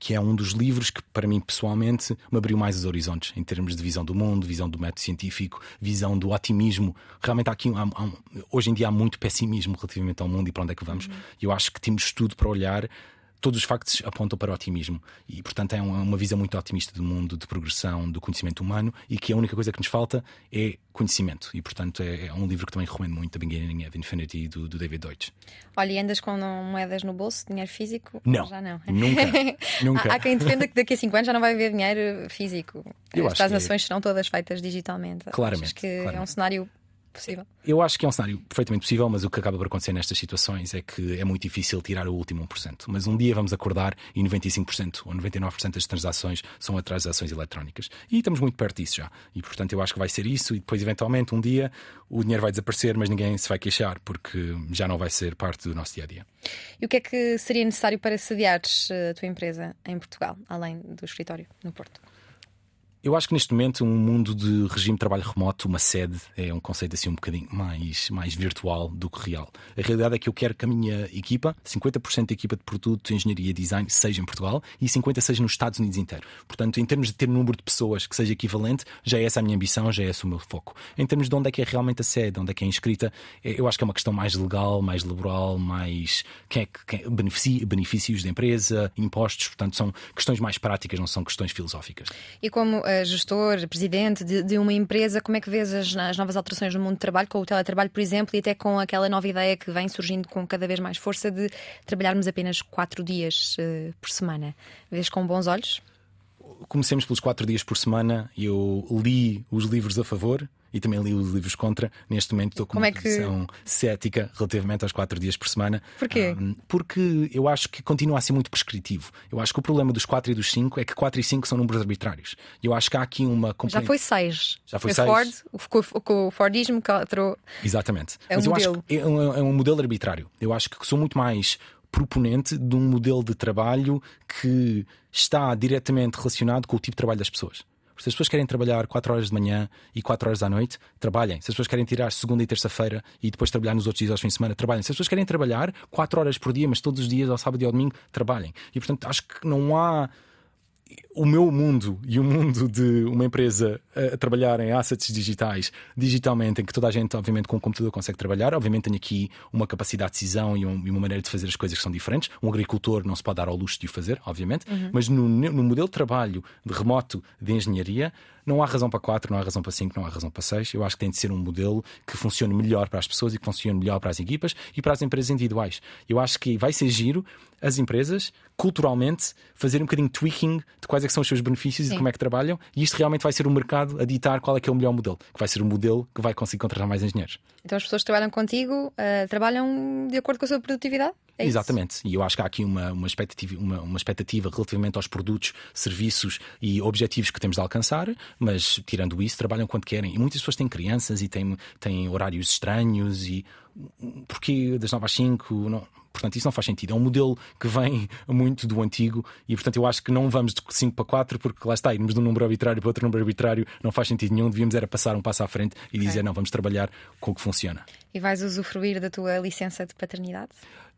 que é um dos livros que, para mim, pessoalmente, me abriu mais os horizontes em termos de visão do mundo, visão do método científico, visão do otimismo. Realmente, hoje em dia há muito pessimismo relativamente ao mundo e para onde é que vamos. Eu acho que temos tudo para olhar. Todos os factos apontam para o otimismo e, portanto, é uma visão muito otimista do mundo, de progressão, do conhecimento humano e que a única coisa que nos falta é conhecimento. E, portanto, é um livro que também recomendo muito, The Beginning of Infinity, do David Deutsch. Olha, e andas com moedas no bolso, dinheiro físico? Não, já não. Nunca. Há quem defenda que daqui a 5 anos já não vai haver dinheiro físico. As nações serão todas feitas digitalmente. Claramente. Acho que é um cenário possível. Eu acho que é um cenário perfeitamente possível, mas o que acaba por acontecer nestas situações é que é muito difícil tirar o último 1%. Mas um dia vamos acordar e 95% ou 99% das transações são transações eletrónicas. E estamos muito perto disso já. E, portanto, eu acho que vai ser isso e depois, eventualmente, um dia o dinheiro vai desaparecer, mas ninguém se vai queixar porque já não vai ser parte do nosso dia-a-dia. E o que é que seria necessário para sediares a tua empresa em Portugal, além do escritório no Porto? Eu acho que neste momento um mundo de regime de trabalho remoto, uma sede, é um conceito assim um bocadinho mais virtual do que real. A realidade é que eu quero que a minha equipa, 50% da equipa de produto, engenharia e design, seja em Portugal e 50% seja nos Estados Unidos inteiro. Portanto, em termos de ter número de pessoas que seja equivalente, já é essa a minha ambição, já é esse o meu foco. Em termos de onde é que é realmente a sede, onde é que é inscrita, eu acho que é uma questão mais legal, mais laboral, mais benefícios da empresa, impostos, portanto são questões mais práticas, não são questões filosóficas. E como gestor, presidente de uma empresa, como é que vês as novas alterações no mundo do trabalho, com o teletrabalho, por exemplo, e até com aquela nova ideia que vem surgindo com cada vez mais força de trabalharmos apenas 4 dias por semana? Vês com bons olhos? Comecemos pelos 4 dias por semana. Eu li os livros a favor e também li os livros contra. Neste momento estou com uma posição cética relativamente aos 4 dias por semana. Porquê? Porque eu acho que continua a ser muito prescritivo. Eu acho que o problema dos 4 e dos 5 é que 4 e 5 são números arbitrários. Eu acho que há aqui uma componente... Já foi 6. O Fordismo que alterou. Exatamente. Mas eu acho que é um modelo arbitrário. Eu acho que sou muito mais proponente de um modelo de trabalho que está diretamente relacionado com o tipo de trabalho das pessoas. Se as pessoas querem trabalhar 4 horas de manhã e 4 horas à noite, trabalhem. Se as pessoas querem tirar segunda e terça-feira e depois trabalhar nos outros dias aos fins de semana, trabalhem. Se as pessoas querem trabalhar 4 horas por dia, mas todos os dias, ao sábado e ao domingo, trabalhem. E, portanto, acho que não há... O meu mundo e o mundo de uma empresa a trabalhar em assets digitais, digitalmente, em que toda a gente, obviamente, com um computador consegue trabalhar. Obviamente tem aqui uma capacidade de decisão e uma maneira de fazer as coisas que são diferentes. Um agricultor não se pode dar ao luxo de o fazer, obviamente. Mas no modelo de trabalho de remoto de engenharia, não há razão para 4, não há razão para 5, não há razão para 6. Eu acho que tem de ser um modelo que funcione melhor para as pessoas e que funcione melhor para as equipas e para as empresas individuais. Eu acho que vai ser giro as empresas, culturalmente, fazerem um bocadinho de tweaking de quais é que são os seus benefícios. Sim. E de como é que trabalham. E isto realmente vai ser o mercado a ditar qual é que é o melhor modelo, que vai ser o modelo que vai conseguir contratar mais engenheiros. Então as pessoas que trabalham contigo trabalham de acordo com a sua produtividade? É exatamente. E eu acho que há aqui uma expectativa relativamente aos produtos, serviços e objetivos que temos de alcançar, mas tirando isso, trabalham quando querem. E muitas pessoas têm crianças e têm horários estranhos e porquê das 9 às 5? Não. Portanto, isso não faz sentido. É um modelo que vem muito do antigo e, portanto, eu acho que não vamos de 5 para 4 porque lá está, irmos de um número arbitrário para outro número arbitrário não faz sentido nenhum. Devíamos era passar um passo à frente e dizer, não, vamos trabalhar com o que funciona. E vais usufruir da tua licença de paternidade?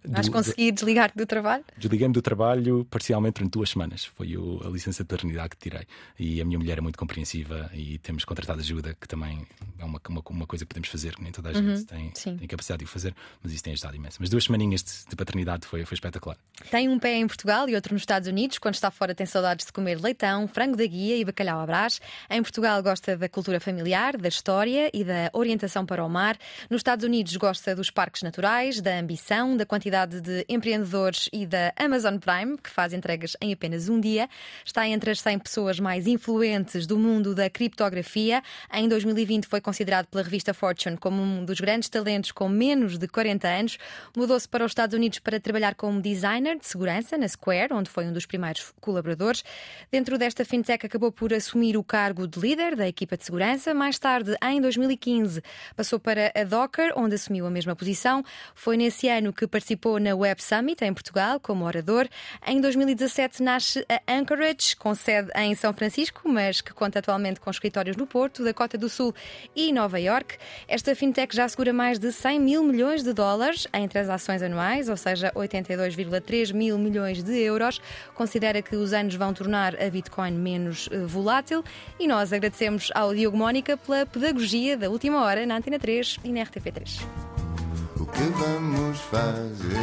Vais conseguir desligar-te do trabalho? Desliguei-me do trabalho parcialmente durante 2 semanas. Foi a licença de paternidade que tirei. E a minha mulher é muito compreensiva e temos contratado ajuda, que também é uma coisa que podemos fazer, que nem toda a gente tem capacidade de o fazer, mas isso tem ajudado imenso. Mas 2 semaninhas de paternidade foi espetacular. Tem um pé em Portugal e outro nos Estados Unidos. Quando está fora tem saudades de comer leitão, frango da guia e bacalhau à brás. Em Portugal gosta da cultura familiar, da história e da orientação para o mar. Nos Estados Unidos gosta dos parques naturais, da ambição, da quantidade de empreendedores e da Amazon Prime, que faz entregas em apenas um dia. Está entre as 100 pessoas mais influentes do mundo da criptografia. Em 2020 foi considerado pela revista Fortune como um dos grandes talentos com menos de 40 anos. Mudou-se para os Estados Unidos para trabalhar como designer de segurança na Square, onde foi um dos primeiros colaboradores. Dentro desta fintech acabou por assumir o cargo de líder da equipa de segurança. Mais tarde, em 2015, passou para a Docker, onde assumiu a mesma posição. Foi nesse ano que participou na Web Summit em Portugal como orador. Em 2017 nasce a Anchorage, com sede em São Francisco, mas que conta atualmente com escritórios no Porto, Dakota do Sul e Nova Iorque. Esta fintech já assegura mais de 100 mil milhões de dólares em transações anuais, ou seja, 82,3 mil milhões de euros. Considera que os anos vão tornar a Bitcoin menos volátil e nós agradecemos ao Diogo Mónica pela pedagogia da última hora na Antena 3 e na RTP3. O que vamos fazer?